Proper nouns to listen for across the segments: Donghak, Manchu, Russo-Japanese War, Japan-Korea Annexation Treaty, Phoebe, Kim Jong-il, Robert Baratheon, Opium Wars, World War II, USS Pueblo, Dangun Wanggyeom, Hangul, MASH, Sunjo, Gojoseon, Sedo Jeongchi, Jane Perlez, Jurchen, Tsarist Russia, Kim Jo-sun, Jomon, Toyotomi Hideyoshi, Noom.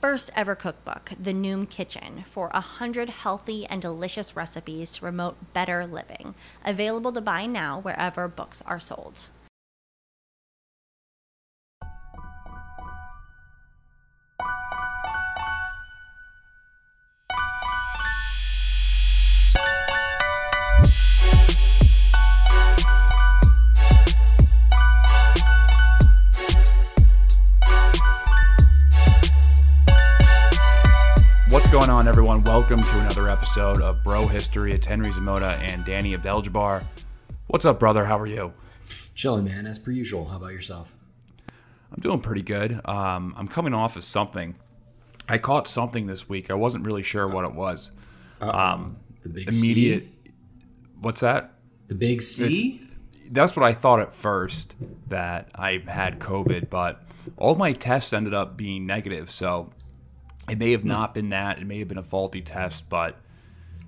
first ever cookbook, The Noom Kitchen, for 100 healthy and delicious recipes to promote better living. Available to buy now wherever books are sold. What's going on, everyone? Welcome to another episode of Bro History. It's Henry Zamota and Danny Abeljabar. What's up, brother? How are you? Chilling, man, as per usual. How about yourself? I'm doing pretty good. I'm coming off of something. I caught something this week. I wasn't really sure what it was. The big immediate. C? What's that? The big C? That's what I thought at first, that I had COVID, but all my tests ended up being negative, so it may have not been that. It may have been a faulty test, but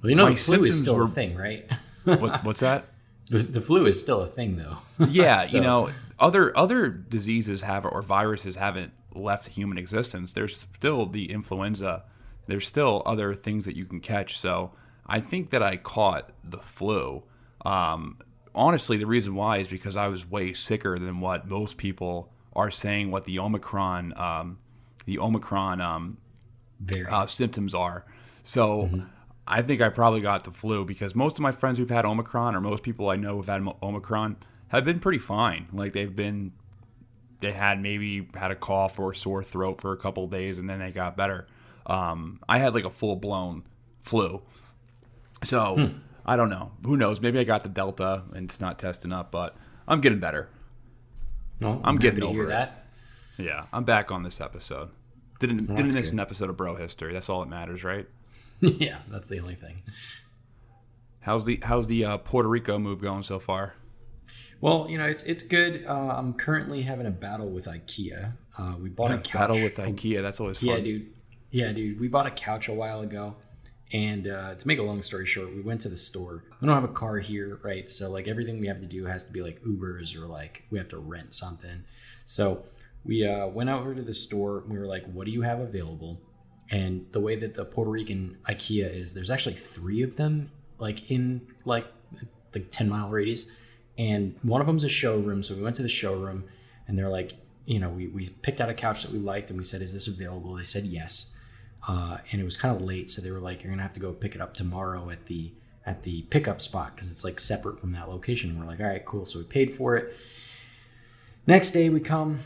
well, you know, the flu is still a thing, right? What's that? The flu is still a thing, though. Yeah, so, you know, other diseases have, or viruses haven't left human existence. There's still the influenza. There's still other things that you can catch. So I think that I caught the flu. Honestly, the reason why is because I was way sicker than what most people are saying. What the Omicron symptoms are. So I think I probably got the flu, because most of my friends who've had Omicron, or most people I know who've had Omicron, have been pretty fine. Like they had a cough or a sore throat for a couple of days and then they got better. I had like a full blown flu. So I don't know. Who knows? Maybe I got the Delta and it's not testing up, but I'm getting better. Well, I'm getting over that. Yeah, I'm back on this episode. Didn't miss an episode of Bro History. That's all that matters, right? Yeah, that's the only thing. How's the Puerto Rico move going so far? Well, you know, it's good. I'm currently having a battle with IKEA. We bought a couch. Battle with IKEA. That's always fun. Yeah, dude. We bought a couch a while ago, and to make a long story short, we went to the store. We don't have a car here, right? So like everything we have to do has to be like Ubers, or like we have to rent something. So we went over to the store and we were like, what do you have available? And the way that the Puerto Rican IKEA is, there's actually three of them like in like 10-mile radius. And one of them's a showroom. So we went to the showroom and they're like, you know, we picked out a couch that we liked and we said, is this available? They said yes. And it was kind of late. So they were like, you're going to have to go pick it up tomorrow at the pickup spot, because it's like separate from that location. And we're like, all right, cool. So we paid for it. Next day we come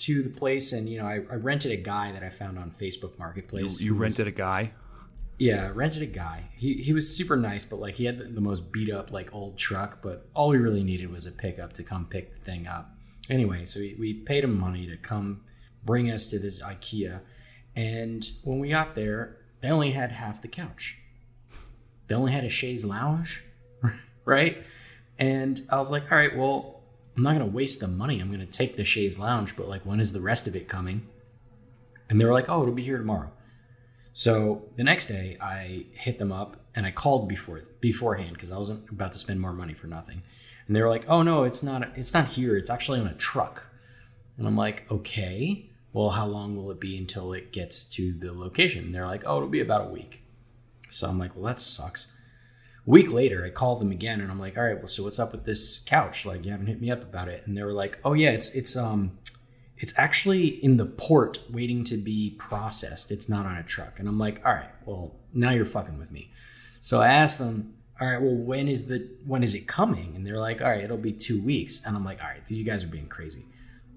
to the place, and you know, I rented a guy that I found on Facebook Marketplace. You rented a guy? Yeah, I rented a guy. He was super nice, but like he had the most beat up like old truck, but all we really needed was a pickup to come pick the thing up. Anyway, so we paid him money to come bring us to this IKEA, and when we got there, they only had half the couch. They only had a chaise lounge, right? And I was like, all right, well, I'm not going to waste the money. I'm going to take the chaise lounge, but like, when is the rest of it coming? And they were like, oh, it'll be here tomorrow. So the next day I hit them up and I called beforehand because I wasn't about to spend more money for nothing. And they were like, oh no, it's not here. It's actually on a truck. And I'm like, okay, well, how long will it be until it gets to the location? And they're like, oh, it'll be about a week. So I'm like, well, that sucks. Week later, I called them again and I'm like, all right, well, so what's up with this couch? Like, you haven't hit me up about it. And they were like, oh yeah, it's actually in the port waiting to be processed. It's not on a truck. And I'm like, all right, well, now you're fucking with me. So I asked them, all right, well, when is it coming? And they're like, all right, it'll be 2 weeks. And I'm like, all right, you guys are being crazy.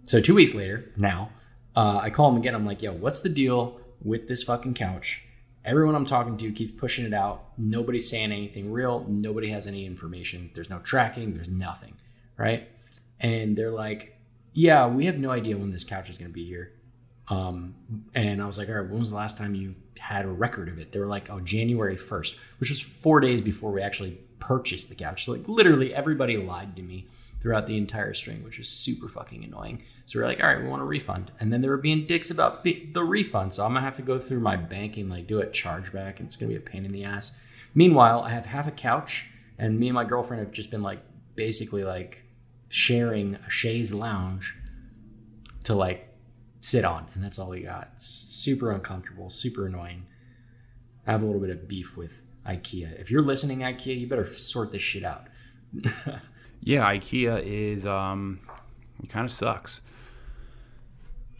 So 2 weeks later, now, I call him again. I'm like, yo, what's the deal with this fucking couch? Everyone I'm talking to keeps pushing it out. Nobody's saying anything real. Nobody has any information. There's no tracking. There's nothing, right? And they're like, yeah, we have no idea when this couch is going to be here. And I was like, all right, when was the last time you had a record of it? They were like, oh, January 1st, which was 4 days before we actually purchased the couch. So like literally everybody lied to me throughout the entire string, which was super fucking annoying. So we're like, all right, we want a refund. And then they were being dicks about the refund. So I'm gonna have to go through my bank and like do a chargeback, and it's gonna be a pain in the ass. Meanwhile, I have half a couch, and me and my girlfriend have just been like basically like sharing a chaise lounge to like sit on, and that's all we got. It's super uncomfortable, super annoying. I have a little bit of beef with IKEA. If you're listening, IKEA, you better sort this shit out. Yeah, IKEA is it kind of sucks.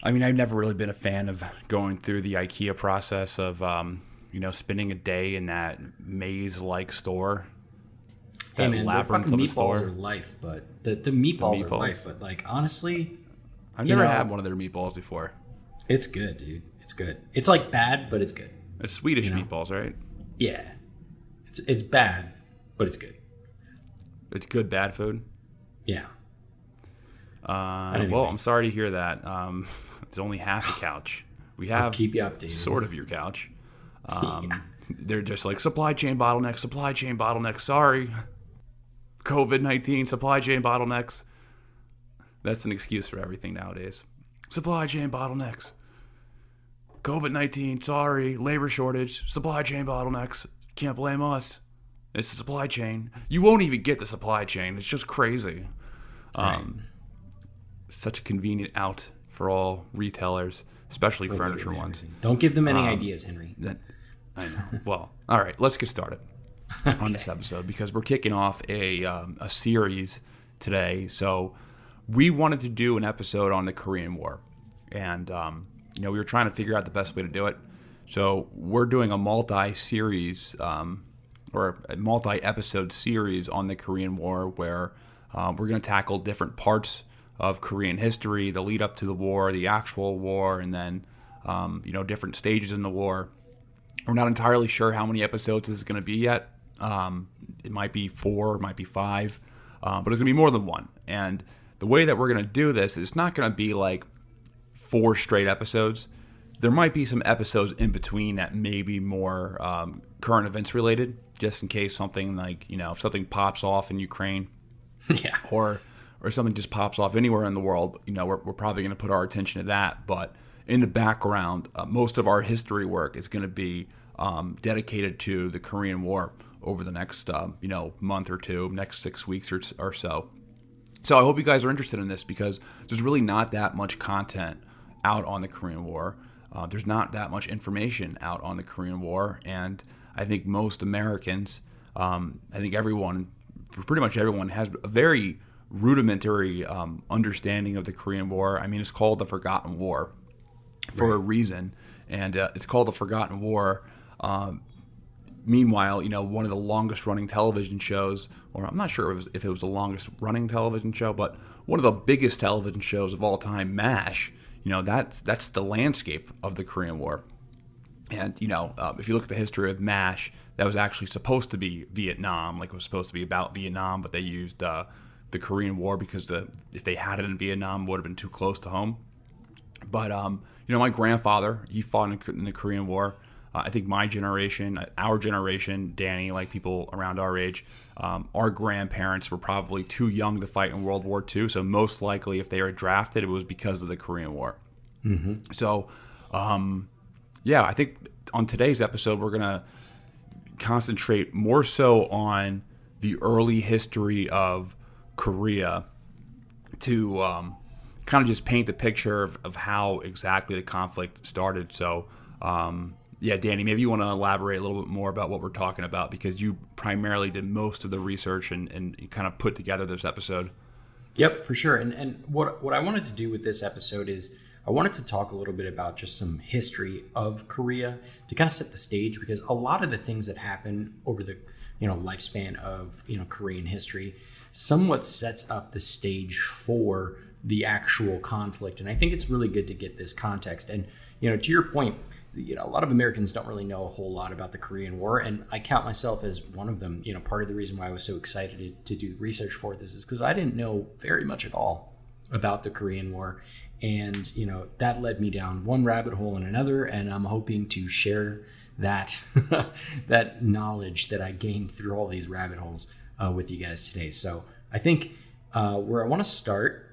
I mean, I've never really been a fan of going through the IKEA process of spending a day in that maze-like store. Hey man, the fucking meatballs are life, but the meatballs are life. But like honestly, I've never had one of their meatballs before. It's good, dude. It's good. It's like bad, but it's good. It's Swedish meatballs, right? Yeah, it's bad, but it's good. It's good, bad food? Yeah. I'm sorry to hear that. It's only half the couch. We have I'll keep you updated. Sort of your couch. They're just like, supply chain bottlenecks, sorry. COVID-19, supply chain bottlenecks. That's an excuse for everything nowadays. Supply chain bottlenecks. COVID-19, sorry, labor shortage, supply chain bottlenecks. Can't blame us. It's the supply chain. You won't even get the supply chain. It's just crazy. Right. Such a convenient out for all retailers, especially for furniture ones. Don't give them any ideas, Henry. I know. Well, all right, let's get started on this episode because we're kicking off a series today. So we wanted to do an episode on the Korean War. And, we were trying to figure out the best way to do it. So we're doing a multi-series or a multi-episode series on the Korean War where we're going to tackle different parts of Korean history, the lead up to the war, the actual war, and then, different stages in the war. We're not entirely sure how many episodes this is going to be yet. It might be 4, it might be 5, but it's going to be more than one. And the way that we're going to do this is not going to be like 4 straight episodes. There might be some episodes in between that may be more current events related, just in case something like, if something pops off in Ukraine or something just pops off anywhere in the world, we're probably going to put our attention to that. But in the background, most of our history work is going to be dedicated to the Korean War over the next, month or two, next 6 weeks or so. So I hope you guys are interested in this because there's really not that much content out on the Korean War. There's not that much information out on the Korean War, and I think most Americans, pretty much everyone, has a very rudimentary understanding of the Korean War. I mean, it's called the Forgotten War for a reason, and it's called the Forgotten War. Meanwhile, one of the longest-running television shows, or I'm not sure if it was the longest-running television show, but one of the biggest television shows of all time, MASH, that's the landscape of the Korean War. And, if you look at the history of MASH, that was actually supposed to be Vietnam, like it was supposed to be about Vietnam, but they used the Korean War because if they had it in Vietnam, it would have been too close to home. But, my grandfather, he fought in the Korean War. I think my generation, our generation, Danny, like people around our age, our grandparents were probably too young to fight in World War II. So most likely if they were drafted, it was because of the Korean War. Mm-hmm. So, I think on today's episode, we're going to concentrate more so on the early history of Korea to kind of just paint the picture of how exactly the conflict started. So, Danny, maybe you want to elaborate a little bit more about what we're talking about because you primarily did most of the research and kind of put together this episode. Yep, for sure. And what I wanted to do with this episode is I wanted to talk a little bit about just some history of Korea to kind of set the stage because a lot of the things that happen over the lifespan of, Korean history, somewhat sets up the stage for the actual conflict. And I think it's really good to get this context. And, to your point, a lot of Americans don't really know a whole lot about the Korean War. And I count myself as one of them. Part of the reason why I was so excited to do research for this is because I didn't know very much at all about the Korean War. And, that led me down one rabbit hole and another. And I'm hoping to share that, that knowledge that I gained through all these rabbit holes with you guys today. So I think where I want to start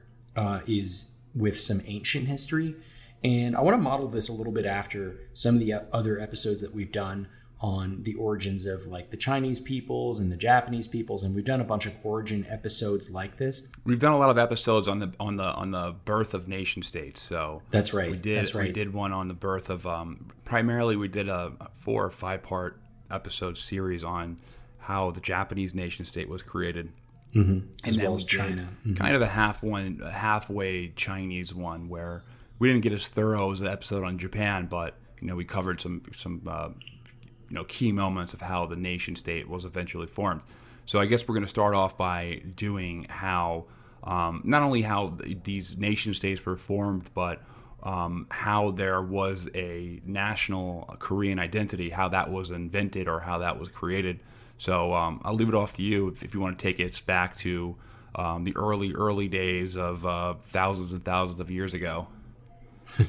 is with some ancient history. And I want to model this a little bit after some of the other episodes that we've done on the origins of like the Chinese peoples and the Japanese peoples, and we've done a bunch of origin episodes like this. We've done a lot of episodes on the birth of nation states. So that's right. We did one on the birth of primarily we did a 4 or 5 part episode series on how the Japanese nation state was created. Mm-hmm. As well as China. Mm-hmm. Kind of a halfway Chinese one where we didn't get as thorough as the episode on Japan, but we covered some key moments of how the nation state was eventually formed. So I guess we're going to start off by doing how not only how these nation states were formed, but how there was a national Korean identity, how that was invented or how that was created. So I'll leave it off to you if you want to take it back to the early days of thousands and thousands of years ago.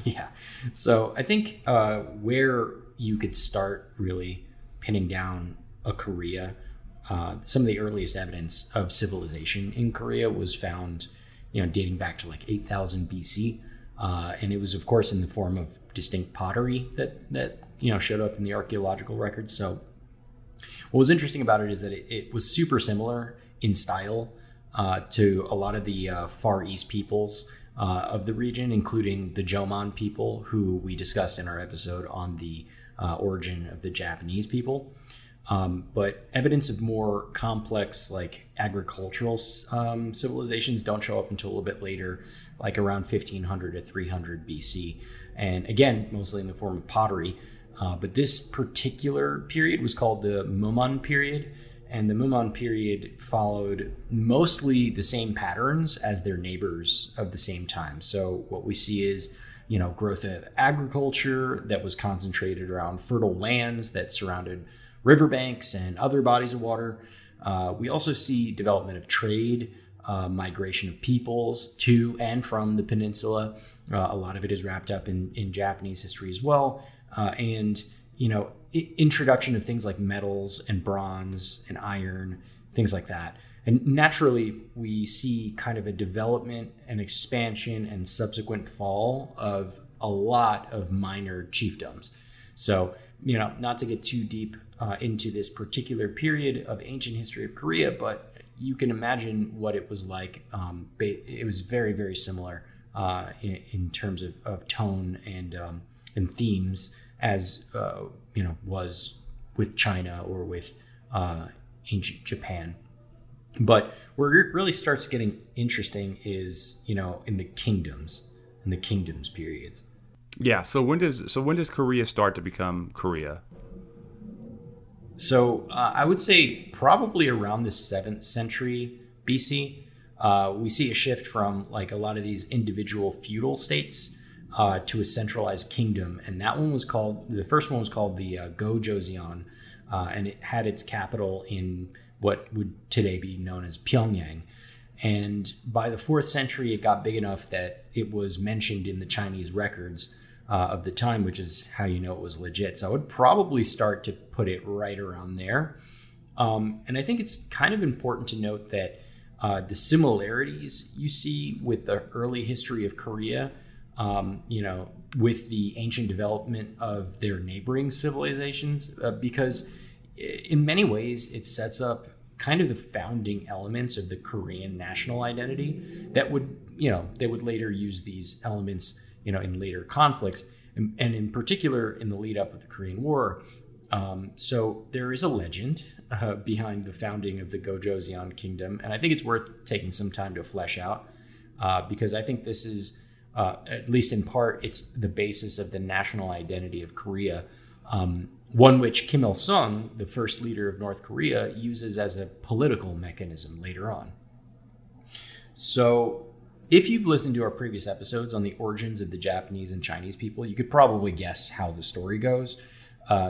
Yeah. So I think where you could start really pinning down a Korea, some of the earliest evidence of civilization in Korea was found, dating back to like 8,000 BC. And it was, of course, in the form of distinct pottery that showed up in the archaeological records. So what was interesting about it is that it was super similar in style to a lot of the Far East peoples of the region, including the Jomon people, who we discussed in our episode on the origin of the Japanese people. But evidence of more complex, like agricultural civilizations don't show up until a bit later, like around 1500 to 300 BC. And again, mostly in the form of pottery. But this particular period was called the Mumon Period. And the Mumon period followed mostly the same patterns as their neighbors of the same time. So what we see is, growth of agriculture that was concentrated around fertile lands that surrounded riverbanks and other bodies of water. We also see development of trade, migration of peoples to and from the peninsula. A lot of it is wrapped up in Japanese history as well. And introduction of things like metals and bronze and iron, things like that. And naturally, we see kind of a development and expansion and subsequent fall of a lot of minor chiefdoms. So, not to get too deep into this particular period of ancient history of Korea, but you can imagine what it was like. It was very, very similar in terms of tone and themes as was with China or with ancient Japan. But where it really starts getting interesting is in the kingdoms periods. Yeah. So when does Korea start to become Korea? So I would say probably around the 7th century BC, we see a shift from like a lot of these individual feudal states to a centralized kingdom, and the first one was called the Gojoseon, and it had its capital in what would today be known as Pyongyang. And by the 4th century, it got big enough that it was mentioned in the Chinese records of the time, which is how it was legit. So I would probably start to put it right around there. And I think it's kind of important to note that the similarities you see with the early history of Korea with the ancient development of their neighboring civilizations, because in many ways it sets up kind of the founding elements of the Korean national identity that they would later use these elements, in later conflicts and in particular in the lead up of the Korean War. So there is a legend behind the founding of the Gojoseon kingdom. And I think it's worth taking some time to flesh out because I think this is, at least in part, it's the basis of the national identity of Korea, one which Kim Il-sung, the first leader of North Korea, uses as a political mechanism later on. So if you've listened to our previous episodes on the origins of the Japanese and Chinese people, you could probably guess how the story goes.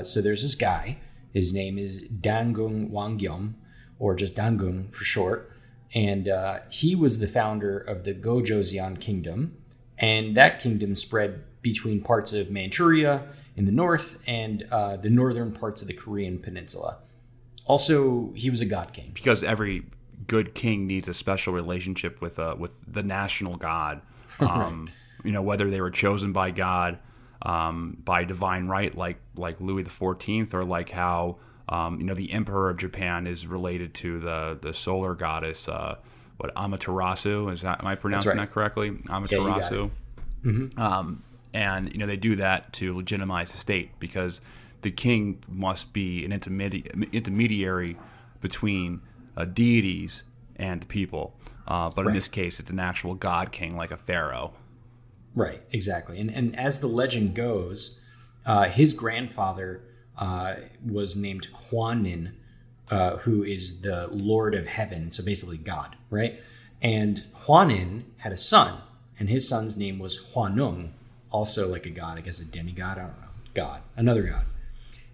So there's this guy, his name is Dangun Wanggyeom, or just Dangun for short, and he was the founder of the Gojoseon kingdom, and that kingdom spread between parts of Manchuria in the north and the northern parts of the Korean peninsula. Also, he was a god king. Because every good king needs a special relationship with the national god, right. You know, whether they were chosen by God, by divine right, like Louis XIV, or like how you know, the emperor of Japan is related to the solar goddess. Amaterasu? Am I pronouncing that correctly? Amaterasu. Yeah, mm-hmm. And you know, they do that to legitimize the state, because the king must be an intermediary between deities and the people. But in this case, it's an actual god king, like a pharaoh. Right, exactly. And as the legend goes, his grandfather was named Hwanin, who is the Lord of Heaven, so basically God, right? And Hwanin had a son, and his son's name was Hwanung, also like a god, I guess a demigod, I don't know, god, another god.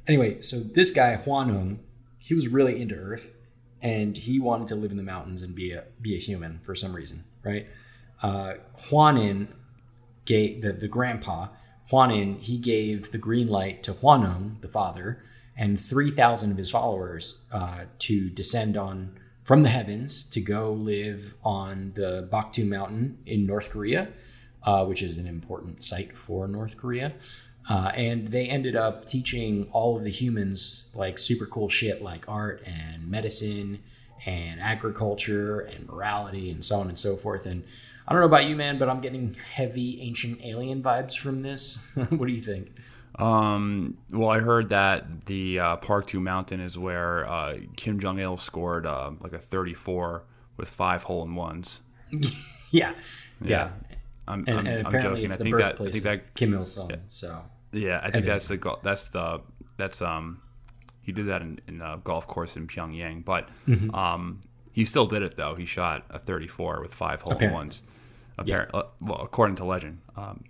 Anyway, so this guy, Hwanung, he was really into Earth, and he wanted to live in the mountains and be a human for some reason, right? Hwanin, the grandpa, Hwanin, he gave the green light to Hwanung, the father, and 3,000 of his followers to descend on from the heavens to go live on the Paektu Mountain in North Korea, which is an important site for North Korea. And they ended up teaching all of the humans like super cool shit like art and medicine and agriculture and morality and so on and so forth. And I don't know about you, man, but I'm getting heavy ancient alien vibes from this. What do you think? Well, I heard that the Paektu Mountain is where Kim Jong-il scored like a 34 with 5 hole-in-ones. Yeah. I'm apparently joking. It's the birthplace of Kim Il-sung. So yeah, I think that's he did that in a golf course in Pyongyang, but he still did it though. He shot a 34 with 5 hole-in-ones. Apparently, well, according to legend,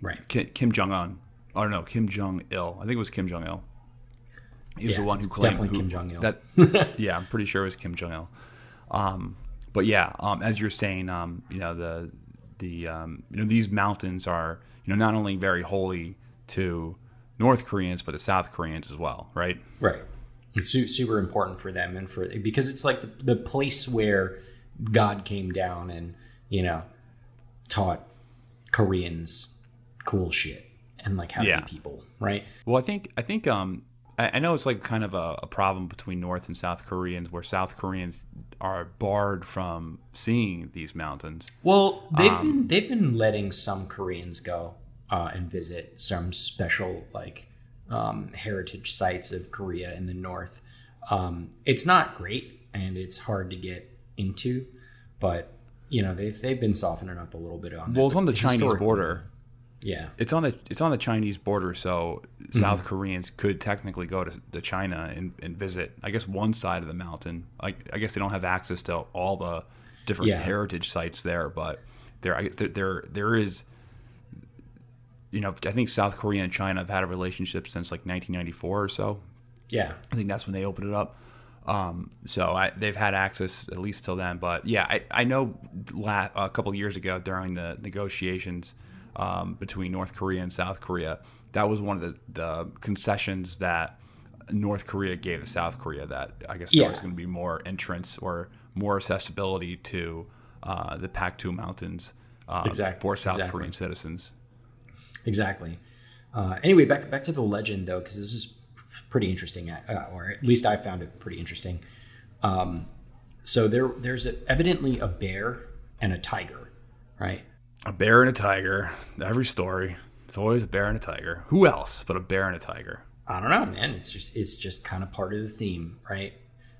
right? Kim Jong-il. I think it was Kim Jong-il. He was the one who claimed Kim Jong-il. Yeah, I'm pretty sure it was Kim Jong-il. But yeah, as you're saying, you know, you know, these mountains are, you know, not only very holy to North Koreans but to South Koreans as well, right? Right. It's super important for them, and because it's like the place where God came down and, you know, taught Koreans cool shit. And like how many people, right? Well, I think I know it's like kind of a problem between North and South Koreans, where South Koreans are barred from seeing these mountains. Well, they've been letting some Koreans go and visit some special like heritage sites of Korea in the North. It's not great and it's hard to get into, but you know they've been softening up a little bit on. Well, it's on the Chinese border. Yeah, it's on the Chinese border, so South Koreans could technically go to China and visit, I guess, one side of the mountain. I guess they don't have access to all the different heritage sites there, but there is, you know, I think South Korea and China have had a relationship since like 1994 or so. Yeah, I think that's when they opened it up. So they've had access at least till then, but yeah, I know a couple of years ago during the negotiations. Between North Korea and South Korea, that was one of the concessions that North Korea gave to South Korea, that I guess there was going to be more entrance or more accessibility to the Paektu Mountains for South Korean citizens. Exactly. Anyway, back to the legend though, because this is pretty interesting, or at least I found it pretty interesting. So there's evidently a bear and a tiger, right? A bear and a tiger. Every story, it's always a bear and a tiger. Who else but a bear and a tiger? I don't know, man. It's just kind of part of the theme, right?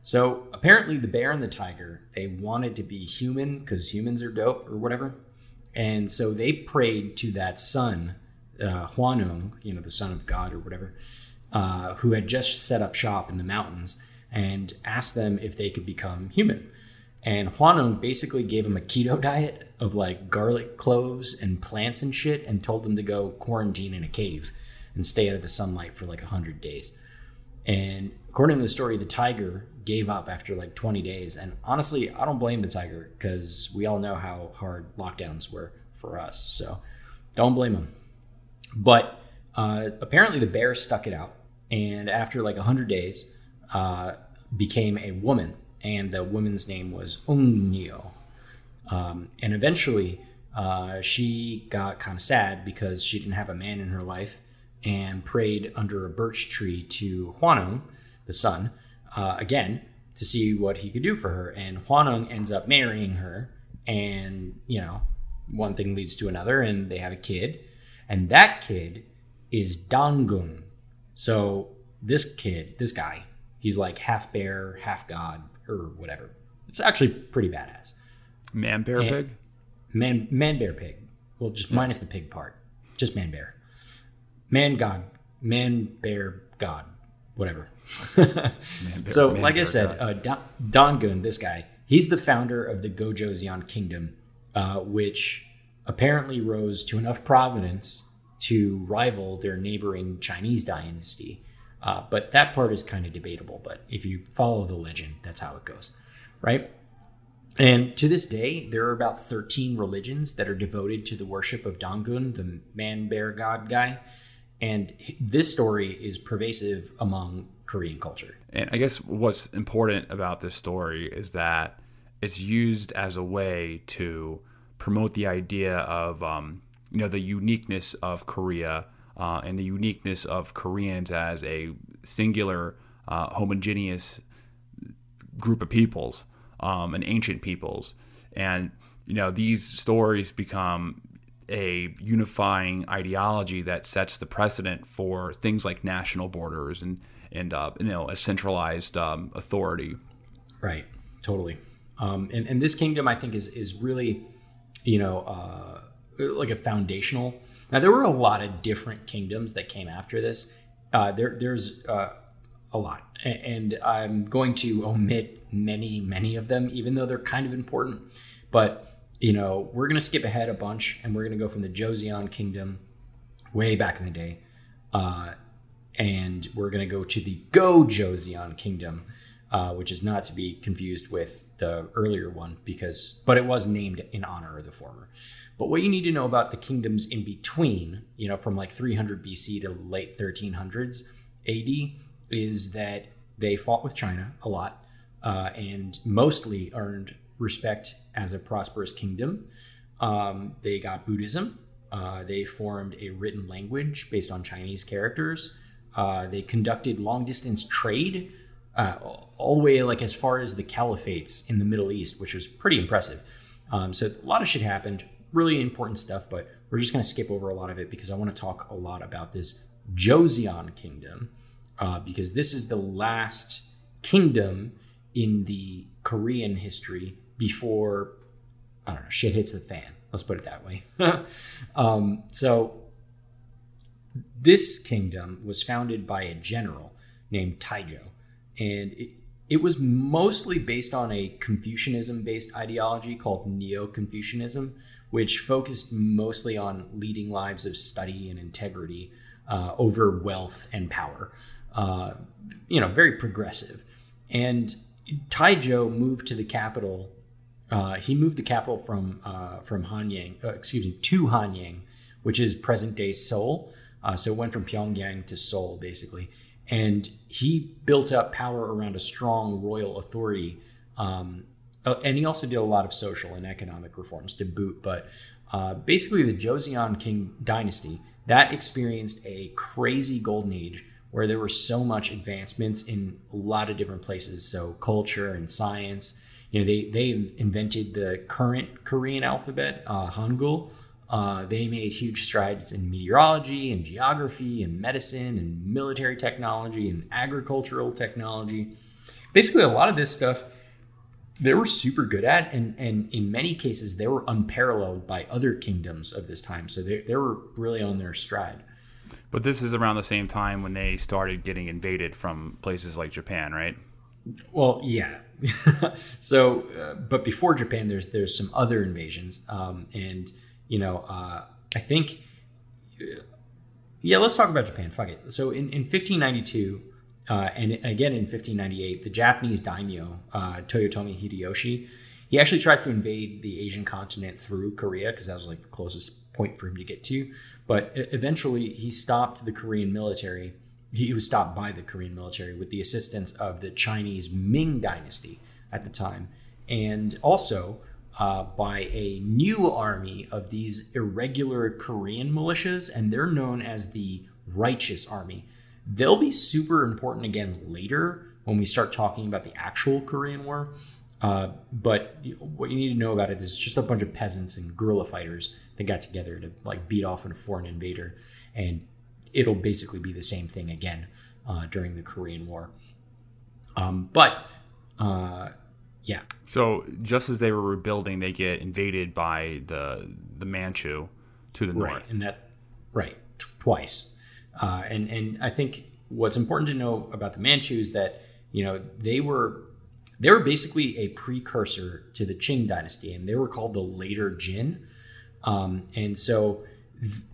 So apparently, the bear and the tiger, they wanted to be human because humans are dope or whatever, and so they prayed to that sun, Hwanung, you know, the son of God or whatever, who had just set up shop in the mountains, and asked them if they could become human. And Hwanung basically gave them a keto diet of like garlic cloves and plants and shit, and told them to go quarantine in a cave and stay out of the sunlight for like 100 days. And according to the story, the tiger gave up after like 20 days. And honestly, I don't blame the tiger, because we all know how hard lockdowns were for us. So don't blame him. But apparently the bear stuck it out, and after like 100 days became a woman. And the woman's name was Eunyo. And eventually she got kind of sad because she didn't have a man in her life, and prayed under a birch tree to Hwanung, the sun, again, to see what he could do for her. And Hwanung ends up marrying her, and, you know, one thing leads to another, and they have a kid. And that kid is Dangun. So this guy, he's like half bear, half god, or whatever. It's actually pretty badass. Man-bear-pig? Man-bear-pig. Well, just minus the pig part. Just man-bear. Man-god, man-bear-god, whatever. So, like I said, Dangun, this guy, he's the founder of the Gojoseon kingdom, which apparently rose to enough prominence to rival their neighboring Chinese dynasty. But that part is kind of debatable. But if you follow the legend, that's how it goes, right? And to this day, there are about 13 religions that are devoted to the worship of Dangun, the man-bear-god guy. And this story is pervasive among Korean culture. And I guess what's important about this story is that it's used as a way to promote the idea of, you know, the uniqueness of Korea and the uniqueness of Koreans as a singular, homogeneous group of peoples. And ancient peoples. And, you know, these stories become a unifying ideology that sets the precedent for things like national borders and you know, a centralized authority. Right. Totally. And this kingdom, I think, is really, you know, like a foundational. Now, there were a lot of different kingdoms that came after this. There's a lot. And I'm going to omit many of them, even though they're kind of important. But, you know, we're going to skip ahead a bunch, and we're going to go from the Joseon kingdom way back in the day. And we're going to go to the Gojoseon kingdom, which is not to be confused with the earlier one, but it was named in honor of the former. But what you need to know about the kingdoms in between, you know, from like 300 BC to late 1300s AD, is that they fought with China a lot. And mostly earned respect as a prosperous kingdom. They got Buddhism. They formed a written language based on Chinese characters. They conducted long-distance trade all the way like as far as the caliphates in the Middle East, which was pretty impressive. So a lot of shit happened, really important stuff, but we're just going to skip over a lot of it because I want to talk a lot about this Joseon kingdom, because this is the last kingdom in the Korean history before, I don't know, shit hits the fan. Let's put it that way. So this kingdom was founded by a general named Taejo, and it was mostly based on a Confucianism-based ideology called Neo-Confucianism, which focused mostly on leading lives of study and integrity over wealth and power. You know, very progressive. And Taejo moved to the capital. He moved the capital from Hanyang, to Hanyang, which is present-day Seoul. So it went from Pyongyang to Seoul, basically. And he built up power around a strong royal authority. And he also did a lot of social and economic reforms to boot. But basically, the Joseon King dynasty, that experienced a crazy golden age, where there were so much advancements in a lot of different places. So culture and science, you know, they invented the current Korean alphabet, Hangul. They made huge strides in meteorology and geography and medicine and military technology and agricultural technology. Basically, a lot of this stuff they were super good at. And in many cases, they were unparalleled by other kingdoms of this time. So they were really on their stride. But this is around the same time when they started getting invaded from places like Japan, right? Well, yeah. So, but before Japan, there's some other invasions. And, you know, I think, yeah, let's talk about Japan. Fuck it. So in 1592, and again in 1598, the Japanese daimyo, Toyotomi Hideyoshi, he actually tried to invade the Asian continent through Korea because that was like the closest point for him to get to. But eventually he stopped the Korean military. He was stopped by the Korean military with the assistance of the Chinese Ming Dynasty at the time, and also by a new army of these irregular Korean militias, and they're known as the Righteous Army. They'll be super important again later when we start talking about the actual Korean War. But what you need to know about it is just a bunch of peasants and guerrilla fighters that got together to like beat off a foreign invader, and it'll basically be the same thing again during the Korean War. Yeah. So just as they were rebuilding, they get invaded by the Manchu to the north. And that twice. And I think what's important to know about the Manchu is that, you know, they were basically a precursor to the Qing Dynasty, and they were called the Later Jin. And so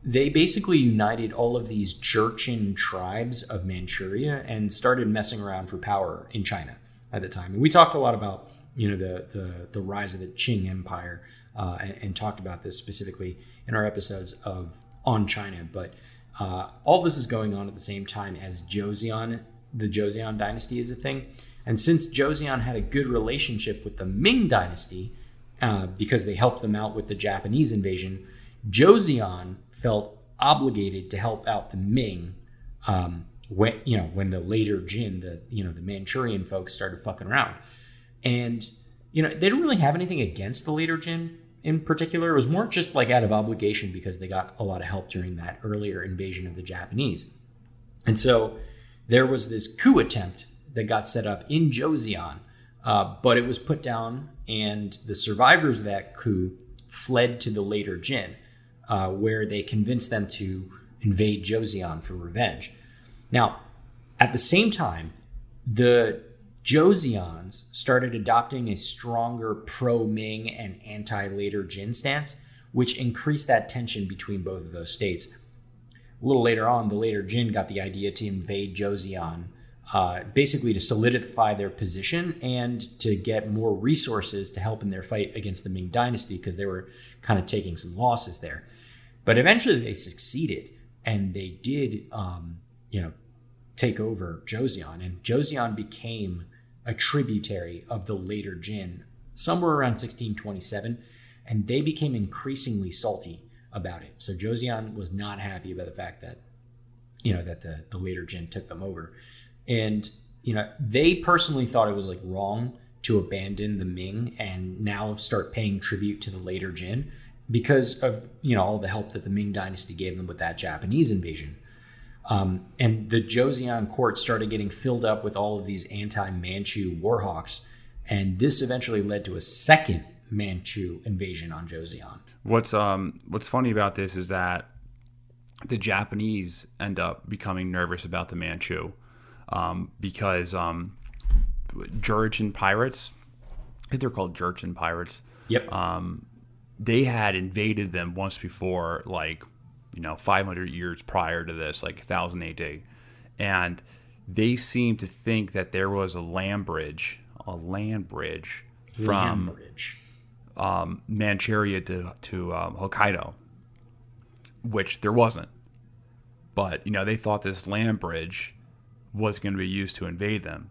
they basically united all of these Jurchen tribes of Manchuria and started messing around for power in China at the time. And we talked a lot about, you know, the rise of the Qing Empire, and talked about this specifically in our episodes on China. But all this is going on at the same time as Joseon, the Joseon dynasty is a thing. And since Joseon had a good relationship with the Ming dynasty, because they helped them out with the Japanese invasion, Joseon felt obligated to help out the Ming when the Later Jin, the Manchurian folks, started fucking around. And, you know, they didn't really have anything against the Later Jin in particular. It was more just like out of obligation because they got a lot of help during that earlier invasion of the Japanese. And so there was this coup attempt that got set up in Joseon, but it was put down, and the survivors of that coup fled to the Later Jin, where they convinced them to invade Joseon for revenge. Now, at the same time, the Joseons started adopting a stronger pro-Ming and anti-Later Jin stance, which increased that tension between both of those states. A little later on, the Later Jin got the idea to invade Joseon, basically to solidify their position and to get more resources to help in their fight against the Ming Dynasty, because they were kind of taking some losses there. But eventually they succeeded, and they did, take over Joseon. And Joseon became a tributary of the Later Jin somewhere around 1627, and they became increasingly salty about it. So Joseon was not happy about the fact that, you know, that the Later Jin took them over. And, you know, they personally thought it was like wrong to abandon the Ming and now start paying tribute to the Later Jin because of, you know, all the help that the Ming dynasty gave them with that Japanese invasion. And the Joseon court started getting filled up with all of these anti-Manchu warhawks. And this eventually led to a second Manchu invasion on Joseon. What's funny about this is that the Japanese end up becoming nervous about the Manchu. Because Jurchen pirates, I think they're called Jurchen pirates. Yep. They had invaded them once before, 500 years prior to this, 1000 AD. And they seemed to think that there was a land bridge from Manchuria to Hokkaido, which there wasn't. But, you know, they thought this land bridge was going to be used to invade them,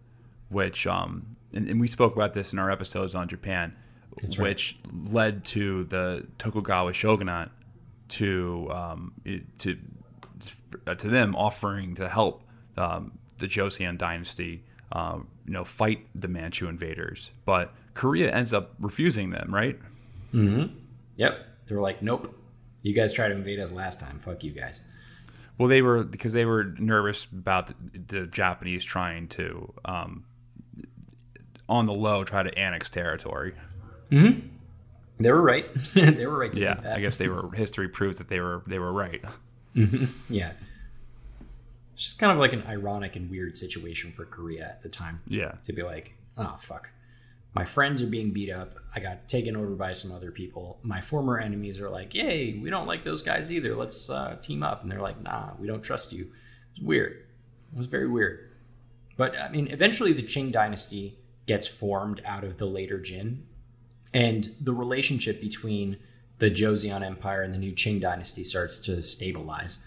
which, and we spoke about this in our episodes on Japan, That's which right. led to the Tokugawa shogunate to them offering to help the Joseon dynasty, fight the Manchu invaders. But Korea ends up refusing them, right? Mm-hmm. Yep. They were like, nope, you guys tried to invade us last time. Fuck you guys. Well, they were nervous about the Japanese trying to, on the low, try to annex territory. Mm-hmm. They were right. They were right to do that. Yeah, I guess history proves that they were right. Mm-hmm. Yeah. It's just kind of like an ironic and weird situation for Korea at the time. Yeah. To be like, oh, fuck. My friends are being beat up. I got taken over by some other people. My former enemies are like, yay, we don't like those guys either. Let's team up. And they're like, nah, we don't trust you. It's weird. It was very weird. But, I mean, eventually the Qing Dynasty gets formed out of the later Jin. And the relationship between the Joseon Empire and the new Qing Dynasty starts to stabilize.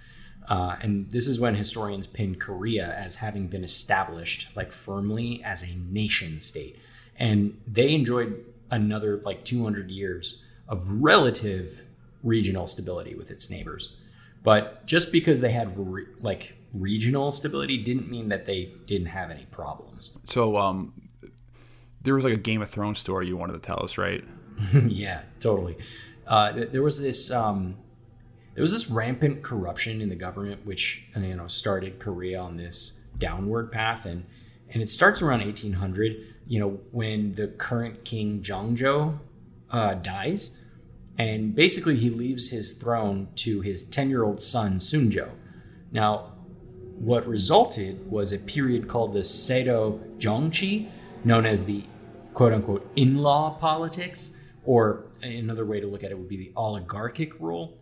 And this is when historians pin Korea as having been established, like, firmly as a nation state. And they enjoyed another, like, 200 years of relative regional stability with its neighbors. But just because they had, regional stability didn't mean that they didn't have any problems. So there was, like, a Game of Thrones story you wanted to tell us, right? Yeah, totally. There was this rampant corruption in the government, which, you know, started Korea on this downward path. And it starts around 1800, you know, when the current king Jeongjo dies. And basically he leaves his throne to his 10-year-old son, Sunjo. Now, what resulted was a period called the Sedo Jeongchi, known as the quote-unquote in-law politics, or another way to look at it would be the oligarchic rule,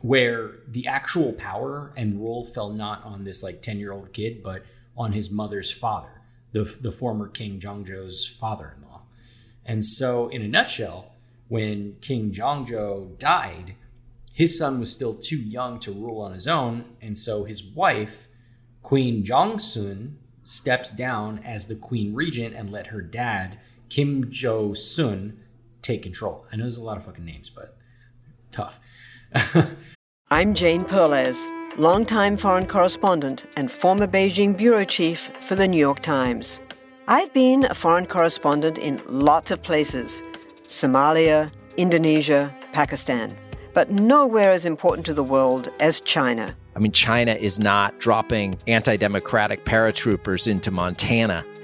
where the actual power and rule fell not on this, like, 10-year-old kid, but on his mother's father, the former King Jeongjo's father-in-law. And so, in a nutshell, when King Jeongjo died, his son was still too young to rule on his own, and so his wife, Queen Jongsun, steps down as the queen regent and let her dad, Kim Jong-sun, take control. I know there's a lot of fucking names, but tough. I'm Jane Perlez, longtime foreign correspondent and former Beijing bureau chief for The New York Times. I've been a foreign correspondent in lots of places, Somalia, Indonesia, Pakistan, but nowhere as important to the world as China. I mean, China is not dropping anti-democratic paratroopers into Montana.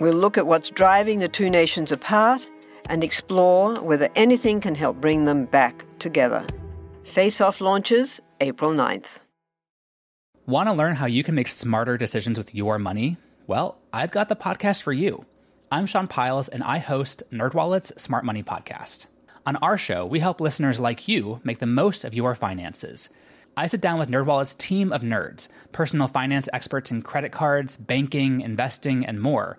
We'll look at what's driving the two nations apart and explore whether anything can help bring them back together. Face Off launches April 9th. Want to learn how you can make smarter decisions with your money? Well, I've got the podcast for you. I'm Sean Piles, and I host NerdWallet's Smart Money Podcast. On our show, we help listeners like you make the most of your finances. I sit down with NerdWallet's team of nerds, personal finance experts in credit cards, banking, investing, and more.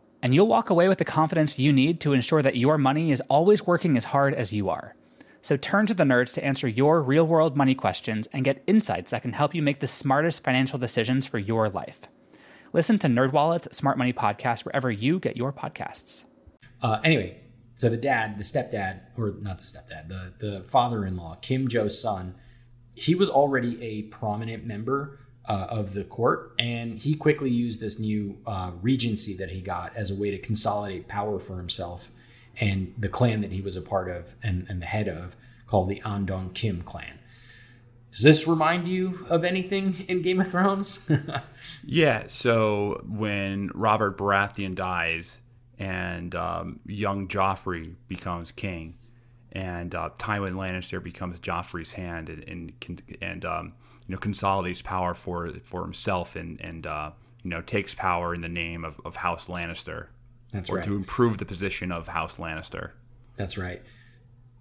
And you'll walk away with the confidence you need to ensure that your money is always working as hard as you are. So turn to the nerds to answer your real-world money questions and get insights that can help you make the smartest financial decisions for your life. Listen to NerdWallet's Smart Money Podcast wherever you get your podcasts. Anyway, so the father-in-law, Kim Jo-sun, he was already a prominent member of the court, and he quickly used this new regency that he got as a way to consolidate power for himself and the clan that he was a part of and the head of, called the Andong Kim clan. Does this remind you of anything in Game of Thrones? Yeah, so when Robert Baratheon dies and young Joffrey becomes king, and Tywin Lannister becomes Joffrey's hand and consolidates power for himself and takes power in the name of House Lannister. That's right. Or to improve the position of House Lannister. That's right.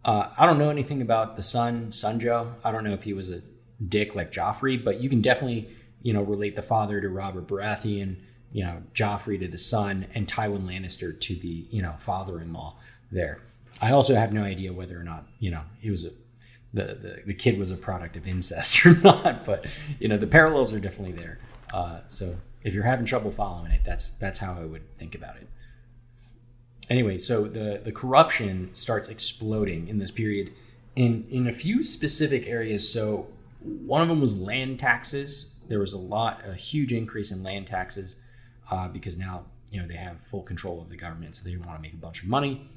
I don't know anything about the son, Sunjo. I don't know if he was a dick like Joffrey, but you can definitely, relate the father to Robert Baratheon, Joffrey to the son, and Tywin Lannister to the, father-in-law. there. I also have no idea whether or not, you know, he was the kid was a product of incest or not, but you know, the parallels are definitely there. So if you're having trouble following it, that's how I would think about it. Anyway, so the corruption starts exploding in this period in a few specific areas. So one of them was land taxes. There was a huge increase in land taxes because now, you know, they have full control of the government, so they want to make a bunch of money.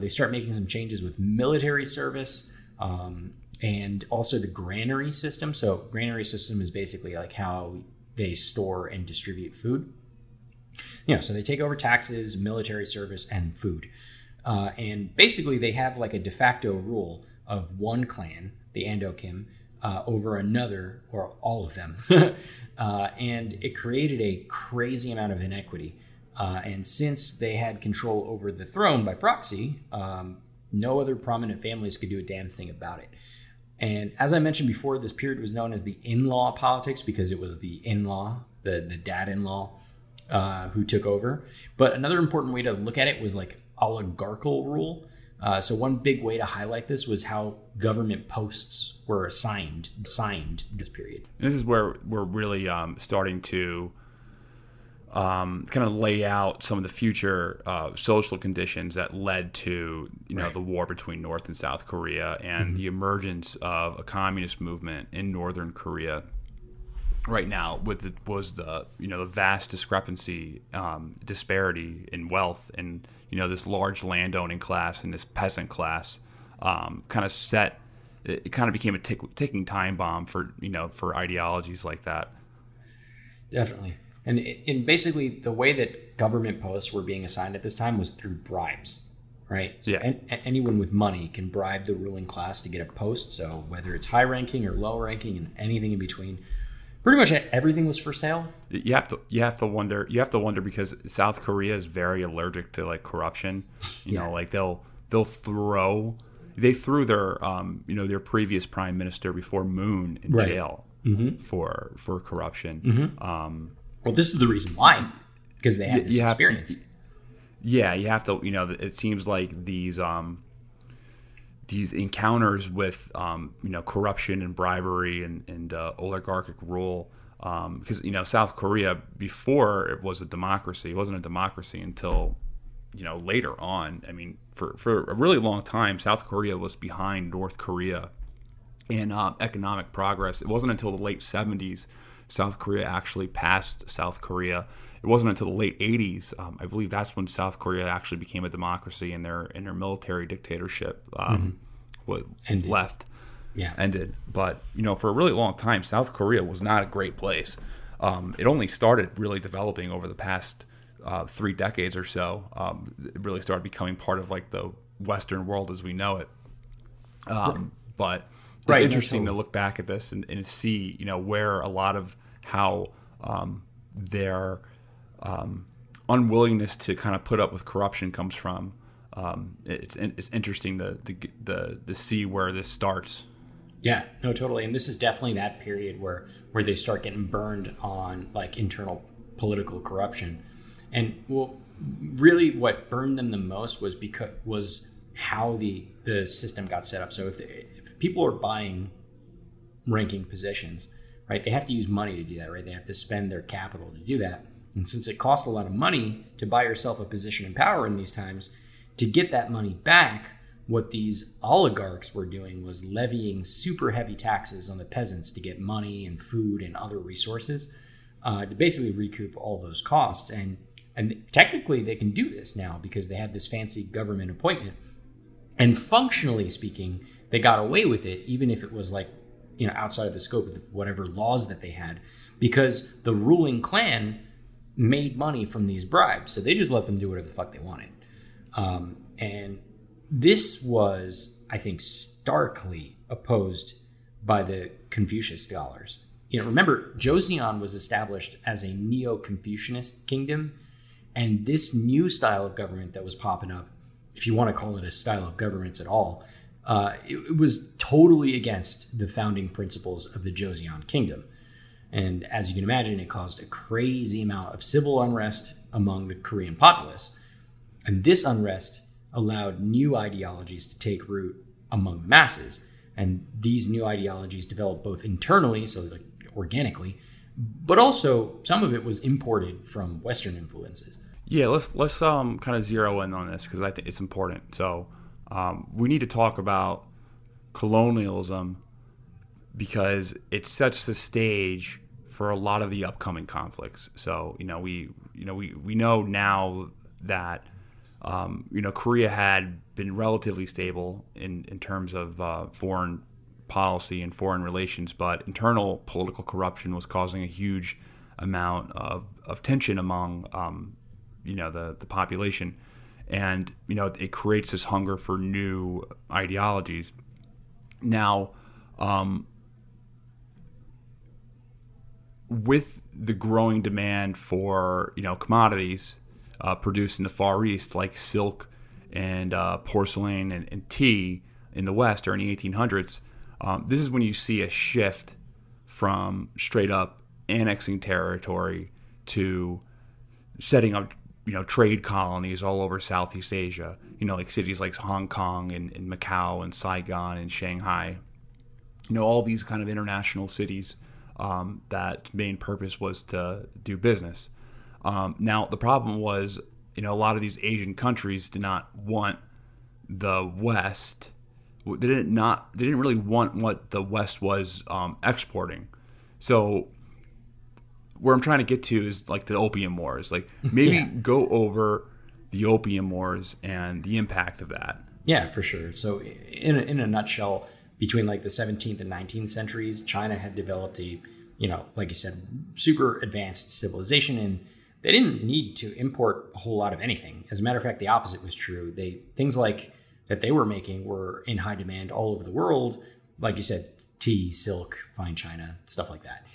They start making some changes with military service and also the granary system. So granary system is basically like how they store and distribute food. You know, so they take over taxes, military service, and food. And basically they have like a de facto rule of one clan, the Ando Kim, over another or all of them. And it created a crazy amount of inequity. And since they had control over the throne by proxy, no other prominent families could do a damn thing about it. And as I mentioned before, this period was known as the in-law politics because it was the in-law, the dad-in-law who took over. But another important way to look at it was like oligarchical rule. So one big way to highlight this was how government posts were assigned this period. And this is where we're really starting to kind of lay out some of the future social conditions that led to, you know, right, the war between North and South Korea and mm-hmm. the emergence of a communist movement in Northern Korea. Right now, the vast discrepancy, disparity in wealth, and you know, this large landowning class and this peasant class, kind of became a ticking time bomb for ideologies like that. Definitely, and basically the way that government posts were being assigned at this time was through bribes, right? So yeah. Anyone with money can bribe the ruling class to get a post. So whether it's high ranking or low ranking and anything in between. Pretty much everything was for sale. You have to wonder because South Korea is very allergic to like corruption. You know, like they threw their previous prime minister before Moon in jail mm-hmm. for corruption. Mm-hmm. Well, this is the reason why, because they had this experience. You have to. You know, it seems like these encounters with, corruption and bribery and oligarchic rule. Because, you know, South Korea, before it was a democracy, it wasn't a democracy until, you know, later on. I mean, for a really long time, South Korea was behind North Korea in economic progress. It wasn't until the late 70s South Korea actually passed South Korea. It wasn't until the late 80s, I believe that's when South Korea actually became a democracy and their military dictatorship ended. But, you know, for a really long time, South Korea was not a great place. It only started really developing over the past 3 decades or so. It really started becoming part of like the Western world as we know it. But it's interesting to look back at this and see, you know, where a lot of how their unwillingness to kind of put up with corruption comes from. It's interesting to see where this starts. Yeah, no, totally. And this is definitely that period where they start getting burned on like internal political corruption. And well, really what burned them the most was how the system got set up. So if people are buying ranking positions, right, they have to use money to do that, right? They have to spend their capital to do that. And since it costs a lot of money to buy yourself a position in power in these times, to get that money back, what these oligarchs were doing was levying super heavy taxes on the peasants to get money and food and other resources to basically recoup all those costs. And technically they can do this now because they had this fancy government appointment. And functionally speaking, they got away with it, even if it was like, you know, outside of the scope of whatever laws that they had, because the ruling clan made money from these bribes. So they just let them do whatever the fuck they wanted. And this was, I think, starkly opposed by the Confucius scholars. You know, remember, Joseon was established as a neo-Confucianist kingdom. And this new style of government that was popping up, if you want to call it a style of governance at all, it was totally against the founding principles of the Joseon kingdom. And as you can imagine, it caused a crazy amount of civil unrest among the Korean populace. And this unrest allowed new ideologies to take root among the masses. And these new ideologies developed both internally, so like organically, but also some of it was imported from Western influences. Yeah, let's kind of zero in on this because I think it's important. So we need to talk about colonialism because it sets the stage for a lot of the upcoming conflicts. So we know now that Korea had been relatively stable in terms of foreign policy and foreign relations, but internal political corruption was causing a huge amount of tension among the population, and it creates this hunger for new ideologies. Now, with the growing demand for commodities produced in the Far East, like silk and porcelain and tea in the West during the 1800s, this is when you see a shift from straight up annexing territory to setting up trade colonies all over Southeast Asia, like cities like Hong Kong and Macau and Saigon and Shanghai, all these kind of international cities that main purpose was to do business. Now, the problem was, a lot of these Asian countries did not want the West. They didn't really want what the West was exporting. So where I'm trying to get to is like the Opium Wars. Like maybe go over the Opium Wars and the impact of that. Yeah, for sure. So in a nutshell, between like the 17th and 19th centuries, China had developed a, like you said, super advanced civilization, and they didn't need to import a whole lot of anything. As a matter of fact, the opposite was true. Things like that they were making were in high demand all over the world. Like you said, tea, silk, fine china, stuff like that.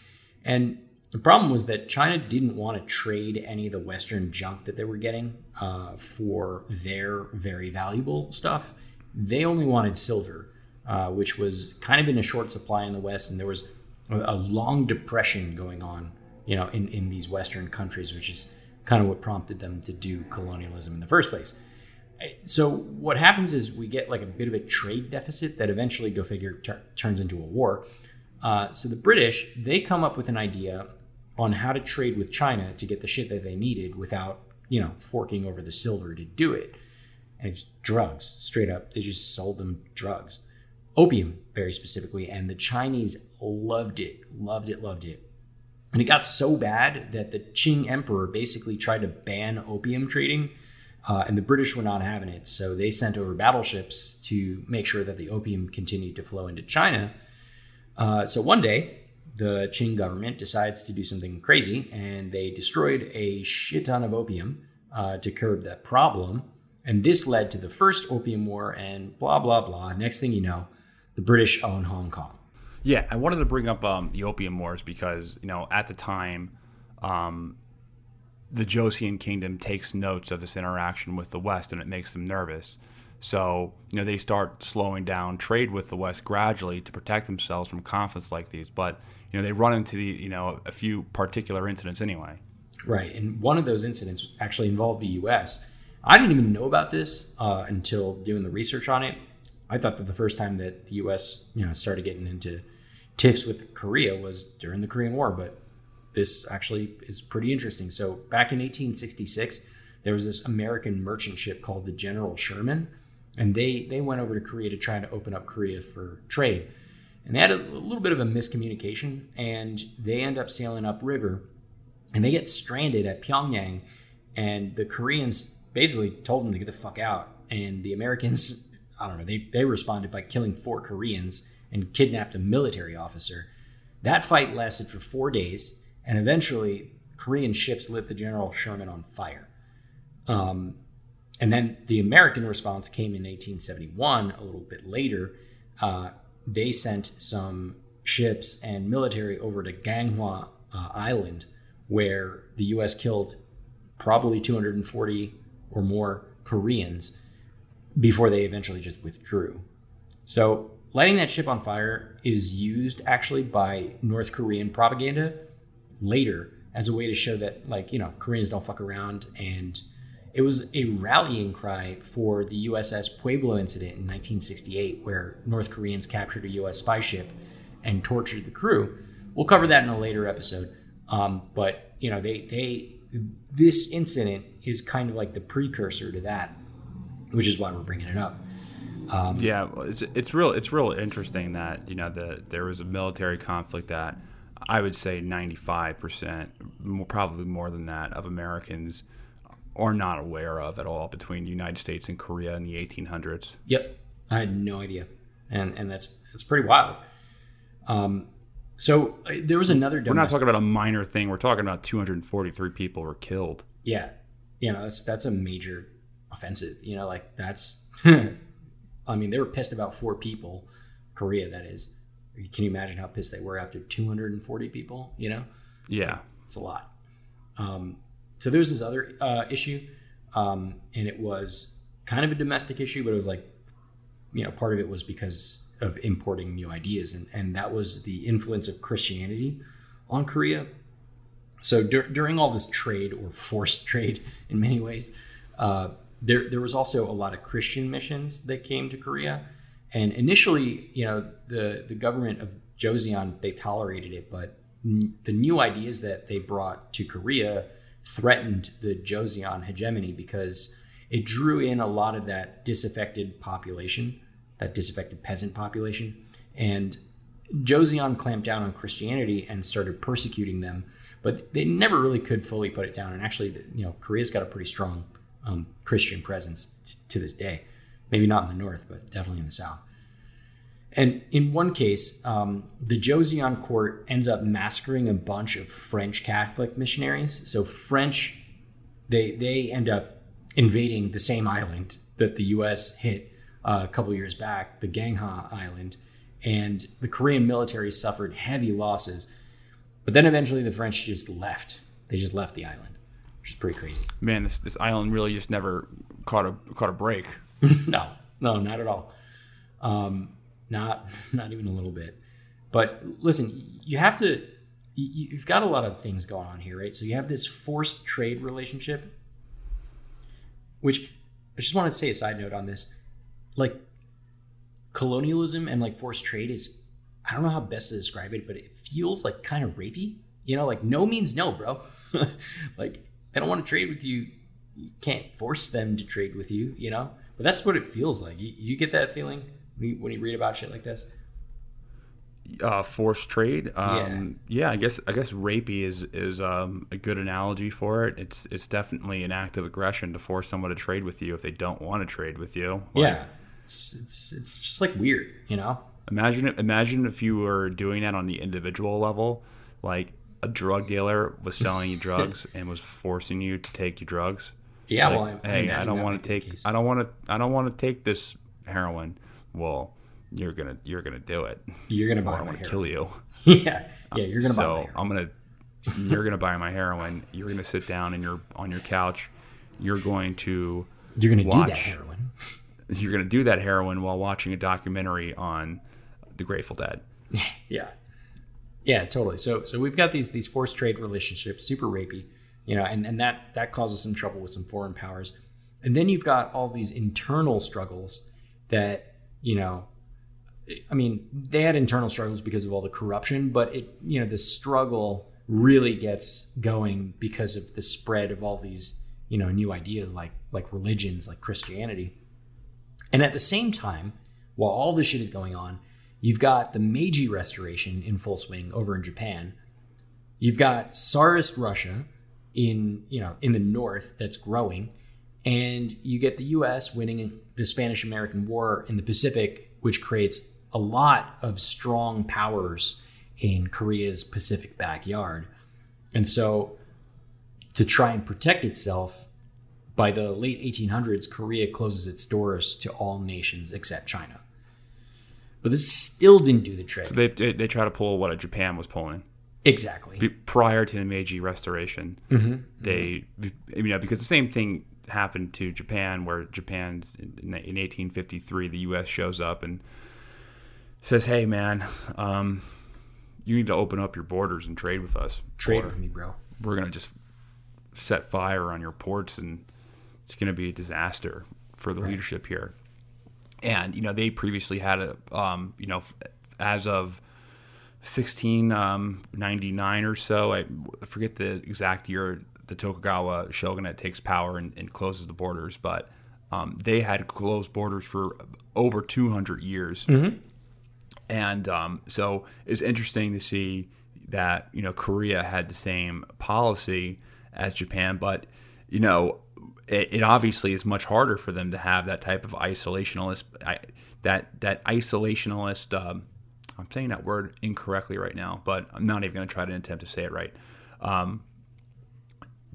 And the problem was that China didn't want to trade any of the Western junk that they were getting for their very valuable stuff. They only wanted silver, which was kind of in a short supply in the West. And there was a long depression going on, in these Western countries, which is kind of what prompted them to do colonialism in the first place. So what happens is we get like a bit of a trade deficit that eventually, go figure, turns into a war. So the British, they come up with an idea on how to trade with China to get the shit that they needed without, forking over the silver to do it. And it's drugs, straight up. They just sold them drugs. Opium, very specifically. And the Chinese loved it. And it got so bad that the Qing emperor basically tried to ban opium trading, and the British were not having it. So they sent over battleships to make sure that the opium continued to flow into China. So one day, the Qing government decides to do something crazy, and they destroyed a shit ton of opium to curb that problem. And this led to the first Opium War and blah, blah, blah. Next thing you know, the British own Hong Kong. Yeah, I wanted to bring up the Opium Wars because, at the time, the Joseon kingdom takes notes of this interaction with the West, and it makes them nervous. So, they start slowing down trade with the West gradually to protect themselves from conflicts like these. But, they run into a few particular incidents anyway. Right. And one of those incidents actually involved the U.S. I didn't even know about this until doing the research on it. I thought that the first time that the U.S. started getting into tiffs with Korea was during the Korean War. But this actually is pretty interesting. So back in 1866, there was this American merchant ship called the General Sherman. And they went over to Korea to try to open up Korea for trade. And they had a little bit of a miscommunication, and they end up sailing upriver, and they get stranded at Pyongyang, and the Koreans basically told them to get the fuck out. And the Americans, I don't know, they responded by killing 4 Koreans and kidnapped a military officer. That fight lasted for 4 days, and eventually Korean ships lit the General Sherman on fire. And then the American response came in 1871, a little bit later. They sent some ships and military over to Ganghwa Island, where the U.S. killed probably 240 or more Koreans before they eventually just withdrew. So lighting that ship on fire is used actually by North Korean propaganda later as a way to show that, Koreans don't fuck around, and It was a rallying cry for the USS Pueblo incident in 1968, where North Koreans captured a U.S. spy ship and tortured the crew. We'll cover that in a later episode. But, you know, this incident is kind of like the precursor to that, which is why we're bringing it up. Yeah, it's real interesting that, you know, there was a military conflict that I would say 95%, probably more than that, of Americans are not aware of at all between the United States and Korea in the 1800s. Yep, I had no idea, and that's pretty wild. So there was another domestic. We're not talking about a minor thing. We're talking about 243 people were killed. Yeah, you know, that's a major offensive. You know, like that's. I mean, they were pissed about 4 people, Korea. That is, can you imagine how pissed they were after 240 people? You know, yeah, it's a lot. So there was this other issue, and it was kind of a domestic issue, but it was like, you know, part of it was because of importing new ideas, and that was the influence of Christianity on Korea. So during all this trade, or forced trade in many ways, there was also a lot of Christian missions that came to Korea. And initially, you know, the government of Joseon, they tolerated it, but the new ideas that they brought to Korea threatened the Joseon hegemony because it drew in a lot of that disaffected population, that disaffected peasant population. And Joseon clamped down on Christianity and started persecuting them, but they never really could fully put it down. And actually, you know, Korea's got a pretty strong Christian presence to this day. Maybe not in the north, but definitely in the south. And in one case, the Joseon court ends up massacring a bunch of French Catholic missionaries. So French, they end up invading the same island that the U.S. hit a couple years back, the Gangha Island. And the Korean military suffered heavy losses. But then eventually the French just left. They just left the island, which is pretty crazy. Man, this island really just never caught a break. No, not at all. Not even a little bit. But listen, you've got a lot of things going on here, right? So you have this forced trade relationship, which I just wanted to say a side note on this. Like, colonialism and like forced trade is, I don't know how best to describe it, but it feels like kind of rapey, you know, like no means no, bro. Like they don't want to trade with you. You can't force them to trade with you, you know, but that's what it feels like. You get that feeling when you read about shit like this? Forced trade? Yeah, I guess rapey is a good analogy for it. It's definitely an act of aggression to force someone to trade with you if they don't want to trade with you. Like, yeah. It's just like weird, you know? Imagine if you were doing that on the individual level, like a drug dealer was selling you drugs and was forcing you to take your drugs. Yeah, like, well, I don't want to take this heroin. Well, you're gonna do it. You're gonna buy. I want to kill you. Yeah. You're gonna buy. So you're gonna buy my heroin. You're gonna sit down and you're on your couch. You're gonna do that heroin while watching a documentary on the Grateful Dead. Yeah, totally. So we've got these forced trade relationships, super rapey, you know, and that causes some trouble with some foreign powers, and then you've got all these internal struggles that. You know, I mean, they had internal struggles because of all the corruption, but it, you know, the struggle really gets going because of the spread of all these, you know, new ideas like religions, like Christianity. And at the same time, while all this shit is going on, you've got the Meiji Restoration in full swing over in Japan. You've got Tsarist Russia in the north that's growing. And you get the U.S. winning the Spanish-American War in the Pacific, which creates a lot of strong powers in Korea's Pacific backyard. And so to try and protect itself, by the late 1800s, Korea closes its doors to all nations except China. But this still didn't do the trick. So they try to pull what Japan was pulling. Exactly. Prior to the Meiji Restoration. Mm-hmm. Because the same thing happened to Japan, where Japan's in 1853, the U.S. shows up and says, "Hey, man, you need to open up your borders and trade with us. Trade with me, bro. We're gonna just set fire on your ports and it's going to be a disaster for the leadership here. And, you know, they previously had a, you know, as of 1699 or so, I forget the exact year the Tokugawa shogunate takes power and closes the borders, but they had closed borders for over 200 years. Mm-hmm. And so it's interesting to see that, you know, Korea had the same policy as Japan, but, you know, it obviously is much harder for them to have that type of isolationist, that isolationist, I'm saying that word incorrectly right now, but I'm not even going to try to attempt to say it right.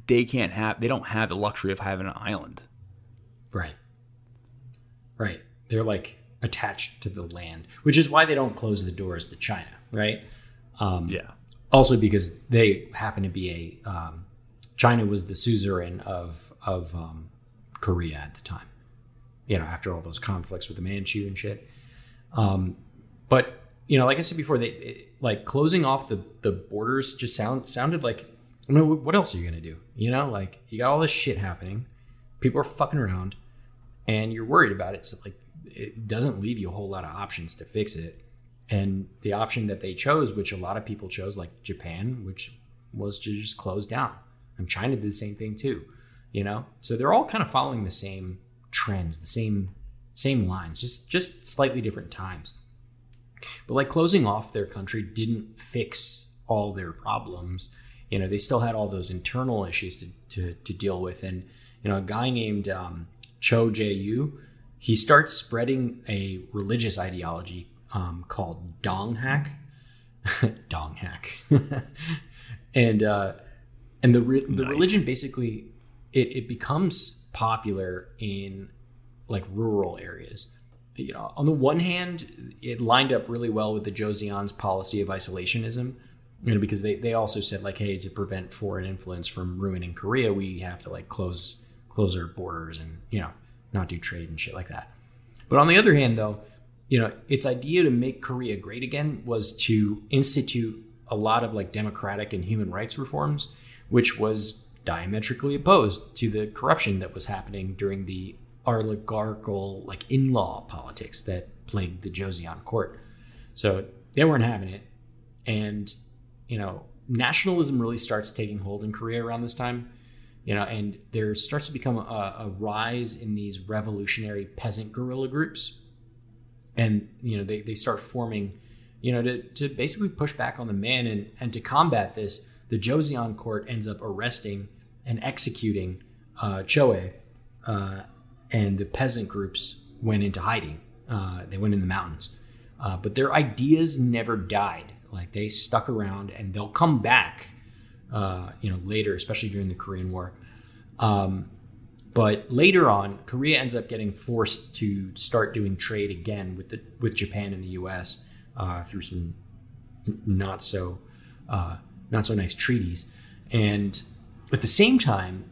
They don't have the luxury of having an island. Right. They're like attached to the land, which is why they don't close the doors to China, right? Yeah. Also because they happen to be a, China was the suzerain of Korea at the time, you know, after all those conflicts with the Manchu and shit. But, you know, like I said before, like closing off the borders just sounded like, I mean, what else are you going to do? You know, like you got all this shit happening. People are fucking around and you're worried about it. So like, it doesn't leave you a whole lot of options to fix it. And the option that they chose, which a lot of people chose, like Japan, which was to just close down. And China did the same thing too, you know? So they're all kind of following the same trends, the same lines, just slightly different times. But like closing off their country didn't fix all their problems. You know, they still had all those internal issues to deal with. And, you know, a guy named Cho Jae-yu, he starts spreading a religious ideology called Donghak. Donghak. And the religion basically, it becomes popular in like rural areas. You know, on the one hand, it lined up really well with the Joseon's policy of isolationism, you know, because they also said like, hey, to prevent foreign influence from ruining Korea, we have to like close our borders and, you know, not do trade and shit like that. But on the other hand, though, you know, its idea to make Korea great again was to institute a lot of like democratic and human rights reforms, which was diametrically opposed to the corruption that was happening during the oligarchical like in-law politics that plagued the Joseon court. So they weren't having it. And, you know, nationalism really starts taking hold in Korea around this time, you know, and there starts to become a rise in these revolutionary peasant guerrilla groups. And, you know, they start forming, you know, to basically push back on the man and to combat this, the Joseon court ends up arresting and executing Choe, and the peasant groups went into hiding. They went in the mountains, but their ideas never died. Like they stuck around and they'll come back, you know, later, especially during the Korean War. But later on, Korea ends up getting forced to start doing trade again with Japan and the U.S. Through some not so nice treaties. And at the same time,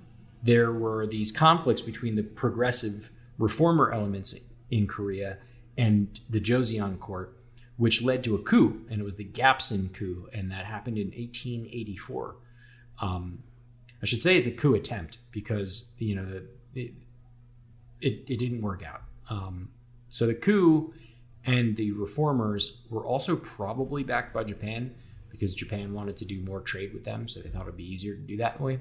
there were these conflicts between the progressive reformer elements in Korea and the Joseon court, which led to a coup, and it was the Gapsin coup, and that happened in 1884. I should say it's a coup attempt because, you know, it didn't work out. So the coup and the reformers were also probably backed by Japan because Japan wanted to do more trade with them. So they thought it'd be easier to do that way.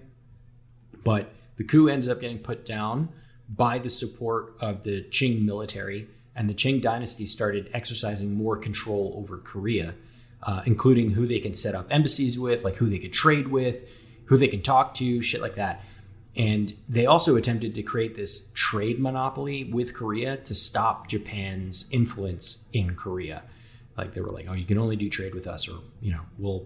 But the coup ends up getting put down by the support of the Qing military, and the Qing dynasty started exercising more control over Korea, including who they can set up embassies with, like who they could trade with, who they can talk to, shit like that. And they also attempted to create this trade monopoly with Korea to stop Japan's influence in Korea. Like they were like, oh, you can only do trade with us, or, you know, we'll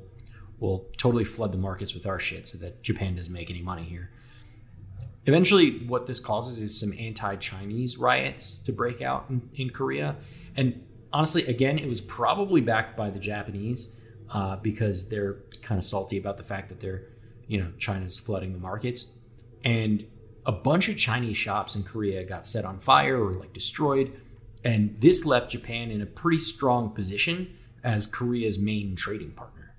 totally flood the markets with our shit so that Japan doesn't make any money here. Eventually, what this causes is some anti-Chinese riots to break out in Korea. And honestly, again, it was probably backed by the Japanese because they're kind of salty about the fact that they're, you know, China's flooding the markets. And a bunch of Chinese shops in Korea got set on fire or like destroyed. And this left Japan in a pretty strong position as Korea's main trading partner.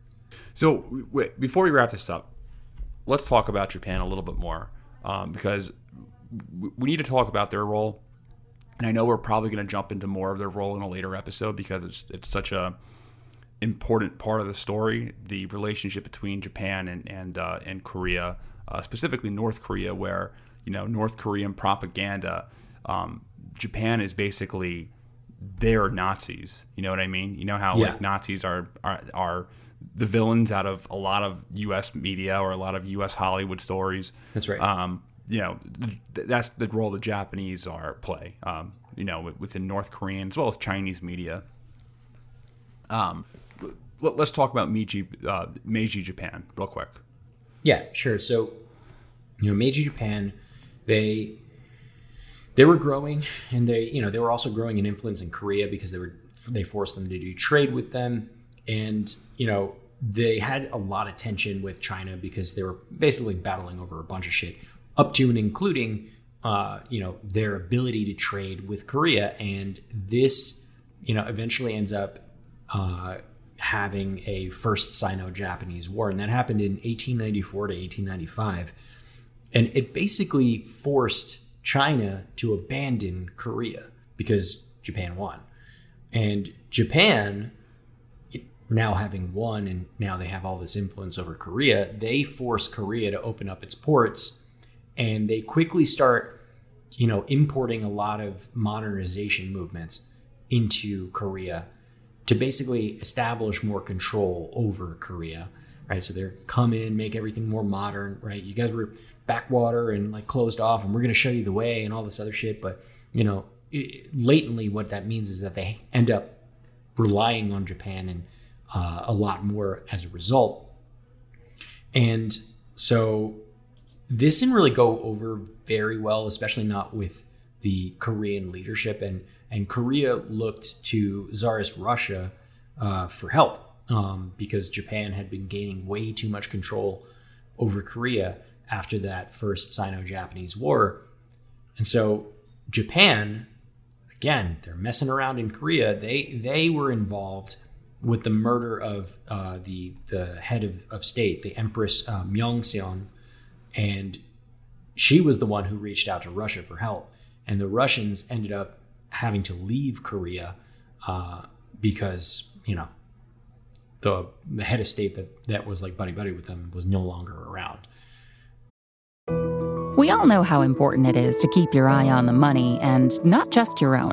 So wait, before we wrap this up, let's talk about Japan a little bit more because we need to talk about their role. And I know we're probably going to jump into more of their role in a later episode because it's such a important part of the story, the relationship between Japan and Korea, specifically North Korea, where, you know, North Korean propaganda, Japan is basically their Nazis. You know what I mean? You know how like Nazis are the villains out of a lot of U.S. media or a lot of U.S. Hollywood stories. That's right. You know, that's the role the Japanese are play, you know, within North Korean as well as Chinese media. Let's talk about Meiji Japan real quick. Yeah, sure. So, you know, Meiji Japan, they were growing, and they were also growing in influence in Korea because they forced them to do trade with them. And, you know, they had a lot of tension with China because they were basically battling over a bunch of shit, up to and including, you know, their ability to trade with Korea. And this, you know, eventually ends up having a first Sino-Japanese war. And that happened in 1894 to 1895. And it basically forced China to abandon Korea because Japan won. And Japan, now having won, and now they have all this influence over Korea, they force Korea to open up its ports, and they quickly start, you know, importing a lot of modernization movements into Korea to basically establish more control over Korea, right? So they're come in, make everything more modern, right? You guys were backwater and like closed off, and we're going to show you the way and all this other shit. But, you know, latently what that means is that they end up relying on Japan and a lot more as a result. And so this didn't really go over very well, especially not with the Korean leadership. And Korea looked to Tsarist Russia for help because Japan had been gaining way too much control over Korea after that first Sino-Japanese war. And so Japan, again, they're messing around in Korea. They were involved with the murder of the head of state, the Empress Myeongseon, and she was the one who reached out to Russia for help. And the Russians ended up having to leave Korea because, you know, the head of state that was like buddy-buddy with them was no longer around. We all know how important it is to keep your eye on the money, and not just your own.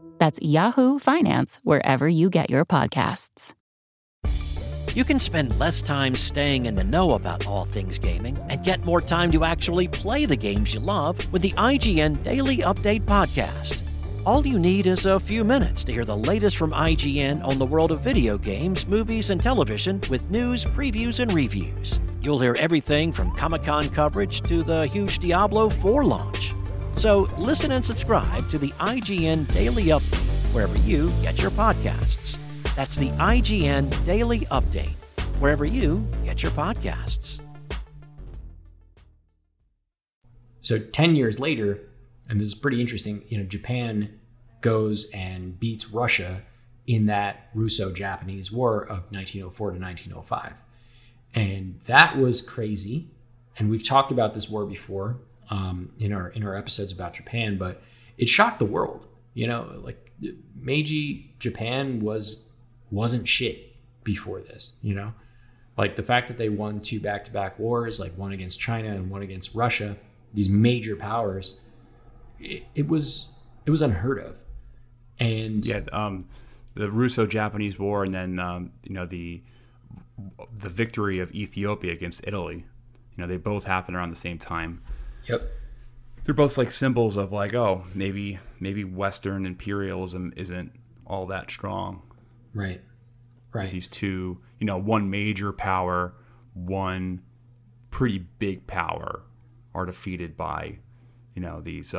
That's Yahoo Finance, wherever you get your podcasts. You can spend less time staying in the know about all things gaming and get more time to actually play the games you love with the IGN Daily Update podcast. All you need is a few minutes to hear the latest from IGN on the world of video games, movies, and television with news, previews, and reviews. You'll hear everything from Comic-Con coverage to the huge Diablo 4 launch. So listen and subscribe to the IGN Daily Update wherever you get your podcasts. That's the IGN Daily Update wherever you get your podcasts. So 10 years later, and this is pretty interesting, you know, Japan goes and beats Russia in that Russo-Japanese War of 1904 to 1905. And that was crazy. And we've talked about this war before. In our episodes about Japan, but it shocked the world. You know, like Meiji Japan wasn't shit before this. You know, like the fact that they won two back-to-back wars, like one against China and one against Russia, these major powers, it was unheard of. And yeah, the Russo-Japanese War, and then you know, the victory of Ethiopia against Italy. You know, they both happened around the same time. Yep. They're both like symbols of like, oh, maybe Western imperialism isn't all that strong. Right. Right. With these two, you know, one major power, one pretty big power are defeated by, you know, these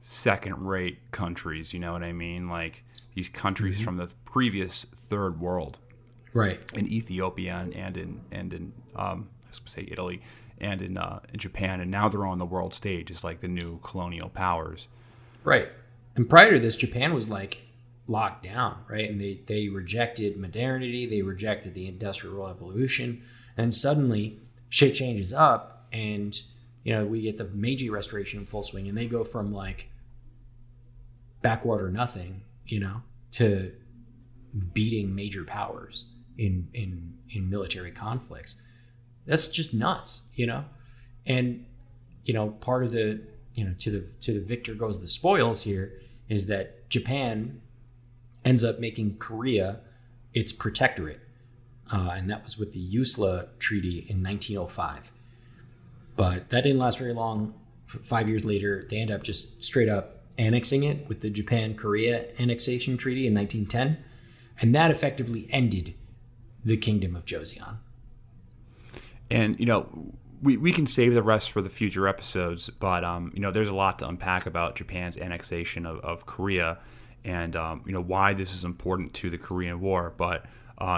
second-rate countries, you know what I mean? Like these countries from the previous third world. Right. In Ethiopia and in I was going to say Italy and in Japan, and now they're on the world stage as like the new colonial powers. Right. And prior to this, Japan was like locked down, right? And they rejected modernity, they rejected the Industrial Revolution, and suddenly shit changes up, and you know, we get the Meiji Restoration in full swing, and they go from like backwater nothing, you know, to beating major powers in military conflicts. That's just nuts, you know? And, you know, part of the, you know, to the victor goes the spoils here is that Japan ends up making Korea its protectorate. And that was with the Yusla Treaty in 1905. But that didn't last very long. 5 years later, they end up just straight up annexing it with the Japan-Korea Annexation Treaty in 1910. And that effectively ended the Kingdom of Joseon. And, you know, we can save the rest for the future episodes, but, you know, there's a lot to unpack about Japan's annexation of Korea and, you know, why this is important to the Korean War. But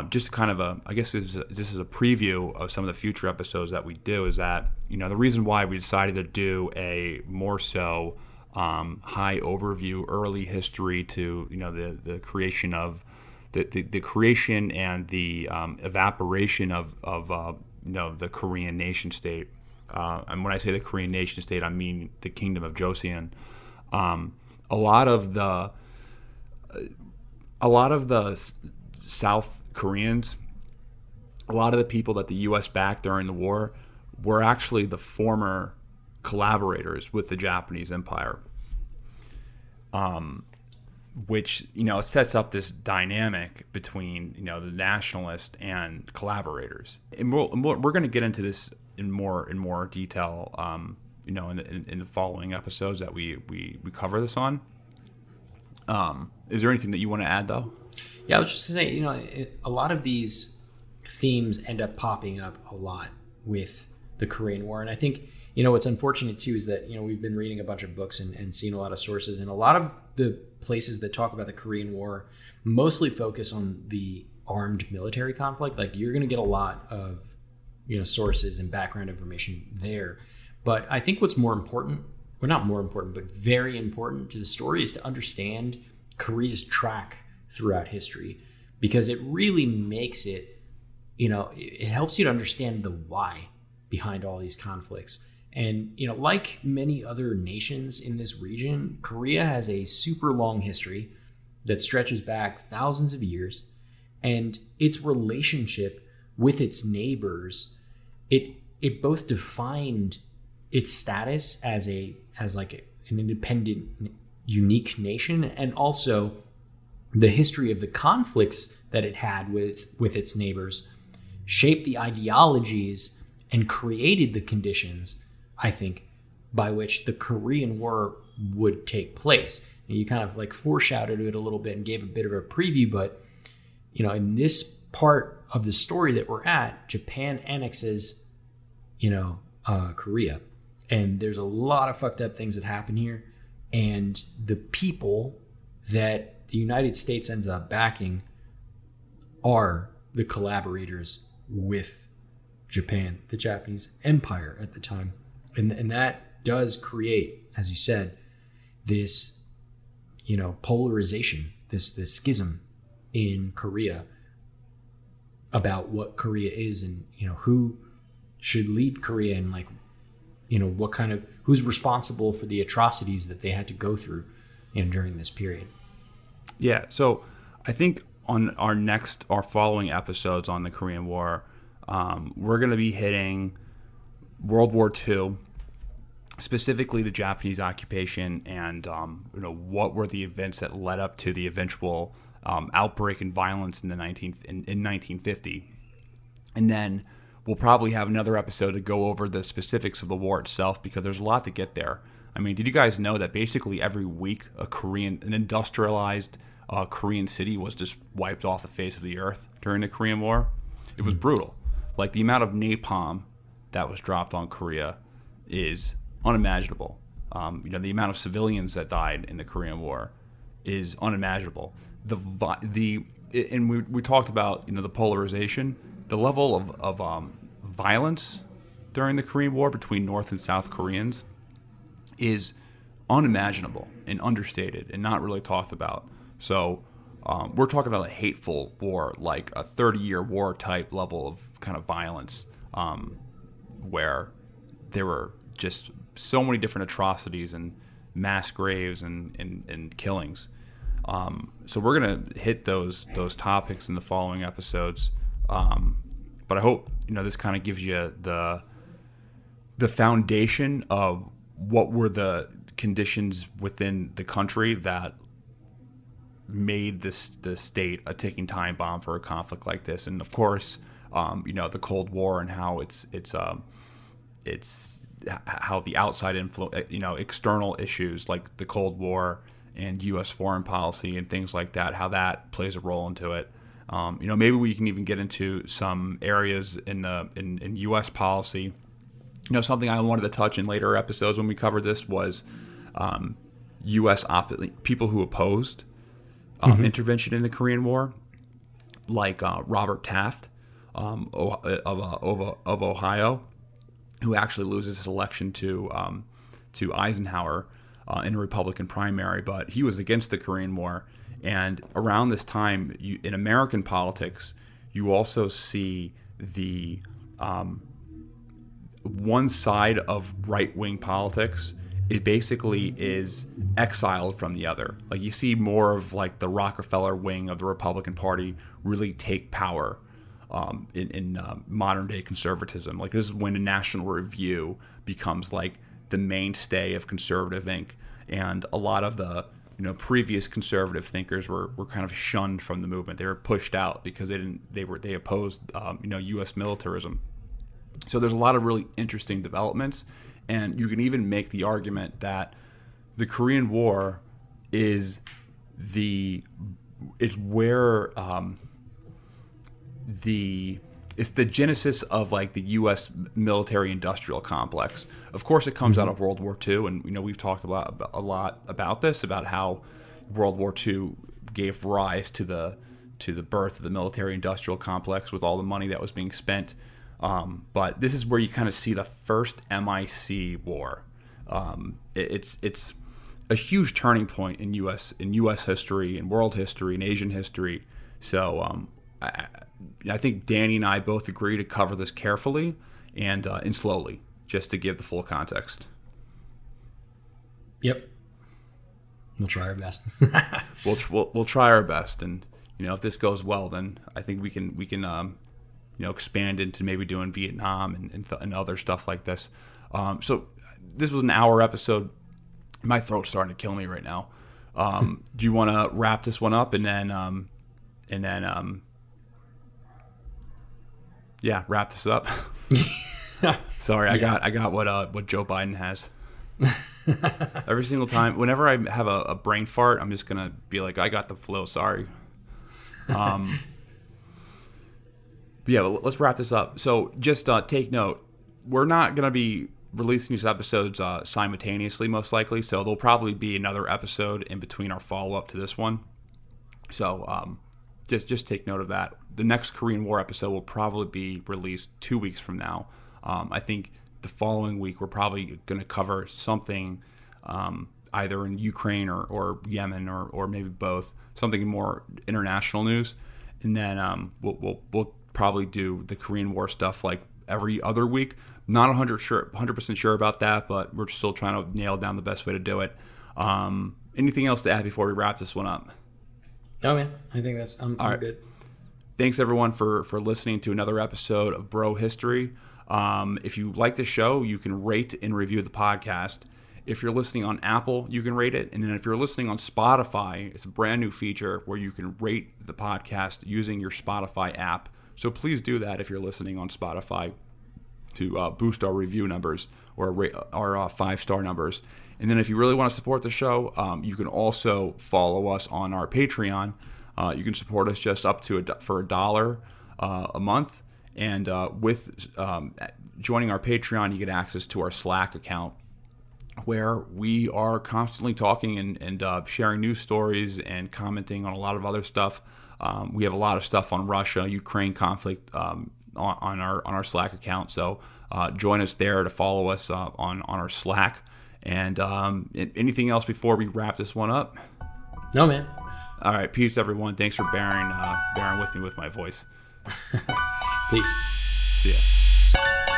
just kind of a, I guess this is a preview of some of the future episodes that we do is that, you know, the reason why we decided to do a more so high overview, early history to, you know, the creation of, the creation and the evaporation of you know, the Korean nation state. And when I say the Korean nation state, I mean the Kingdom of Joseon. A lot of the South Koreans, a lot of the people that the U.S. backed during the war were actually the former collaborators with the Japanese Empire, which, you know, sets up this dynamic between, you know, the nationalists and collaborators. And we're going to get into this in more detail, you know, in the following episodes that we cover this on. Is there anything that you want to add, though? Yeah, I was just going to say, you know, a lot of these themes end up popping up a lot with the Korean War. And I think, you know, what's unfortunate, too, is that, you know, we've been reading a bunch of books and seeing a lot of sources. And a lot of the places that talk about the Korean War mostly focus on the armed military conflict. Like, you're going to get a lot of, you know, sources and background information there. But I think what's more important, well, not more important, but very important to the story is to understand Korea's track throughout history, because it really makes it, you know, it helps you to understand the why behind all these conflicts. And, you know, like many other nations in this region, Korea has a super long history that stretches back thousands of years, and its relationship with its neighbors, it both defined its status as an independent, unique nation, and also the history of the conflicts that it had with its neighbors shaped the ideologies and created the conditions, I think, by which the Korean War would take place. And you kind of like foreshadowed it a little bit and gave a bit of a preview, but, you know, in this part of the story that we're at, Japan annexes, you know, Korea. And there's a lot of fucked up things that happen here. And the people that the United States ends up backing are the collaborators with Japan, the Japanese Empire at the time. And that does create, as you said, this, you know, polarization, this schism in Korea about what Korea is and, you know, who should lead Korea and, like, you know, what kind of, who's responsible for the atrocities that they had to go through, you know, during this period. Yeah, so I think on our following episodes on the Korean War, we're going to be hitting World War II, specifically the Japanese occupation, and you know, what were the events that led up to the eventual outbreak and violence in the 1950. And then we'll probably have another episode to go over the specifics of the war itself, because there's a lot to get there. I mean, did you guys know that basically every week an industrialized Korean city was just wiped off the face of the earth during the Korean War? It was brutal. Like, the amount of napalm that was dropped on Korea is unimaginable. The amount of civilians that died in the Korean War is unimaginable. We talked about the polarization, the level of violence during the Korean War between North and South Koreans is unimaginable and understated and not really talked about. So we're talking about a hateful war, like a 30-year war type level of kind of violence, where there were just so many different atrocities and mass graves and killings. So we're going to hit those topics in the following episodes. But I hope this kind of gives you the foundation of what were the conditions within the country that made the state a ticking time bomb for a conflict like this. And of course, the Cold War and how it's how the outside influence, external issues like the Cold War and U.S. foreign policy and things like that, how that plays a role into it. Maybe we can even get into some areas in U.S. policy. Something I wanted to touch in later episodes when we covered this was U.S. people who opposed intervention in the Korean War, like Robert Taft of Ohio, who actually loses his election to Eisenhower in a Republican primary, but he was against the Korean War. And around this time, in American politics, you also see the one side of right-wing politics. It basically is exiled from the other. Like you see more of like the Rockefeller wing of the Republican Party really take power in modern-day conservatism. Like this is when the National Review becomes like the mainstay of conservative ink, and a lot of the previous conservative thinkers were kind of shunned from the movement. They were pushed out because they opposed U.S. militarism. So there's a lot of really interesting developments, and you can even make the argument that the Korean War is the genesis of like the U.S. military-industrial complex. Of course, it comes out of World War II, and we've talked a lot about this, about how World War II gave rise to the birth of the military-industrial complex with all the money that was being spent. But this is where you kind of see the first MIC war. It's a huge turning point in U.S. history, in world history, in Asian history. So I think Danny and I both agree to cover this carefully and slowly, just to give the full context. Yep, we'll try our best. We'll try our best, and if this goes well, then I think we can. Expand into maybe doing Vietnam and other stuff like this. So this was an hour episode. My throat's starting to kill me right now. Do you want to wrap this one up and then yeah, wrap this up? Sorry, yeah. I got what Joe Biden has. Every single time, whenever I have a brain fart, I'm just gonna be like, I got the flu. Sorry. But yeah, let's wrap this up. So just take note, we're not going to be releasing these episodes simultaneously, most likely. So there'll probably be another episode in between our follow-up to this one. So just take note of that. The next Korean War episode will probably be released 2 weeks from now. I think the following week we're probably going to cover something either in Ukraine or Yemen or maybe both, something more international news. And then we'll probably do the Korean War stuff like every other week. Not 100% sure about that, but we're still trying to nail down the best way to do it. Anything else to add before we wrap this one up? No, man. I think that's all right. Good. Thanks, everyone, for listening to another episode of Bro History. If you like the show, you can rate and review the podcast. If you're listening on Apple, you can rate it. And then if you're listening on Spotify, it's a brand new feature where you can rate the podcast using your Spotify app. So please do that if you're listening on Spotify to boost our review numbers or our 5-star numbers. And then if you really want to support the show, you can also follow us on our Patreon. You can support us just up to $1 a month. And with joining our Patreon, you get access to our Slack account, where we are constantly talking and sharing news stories and commenting on a lot of other stuff. We have a lot of stuff on Russia, Ukraine conflict on our Slack account. So join us there to follow us on our Slack. And anything else before we wrap this one up? No, man. All right, peace, everyone. Thanks for bearing with me with my voice. Peace. See ya.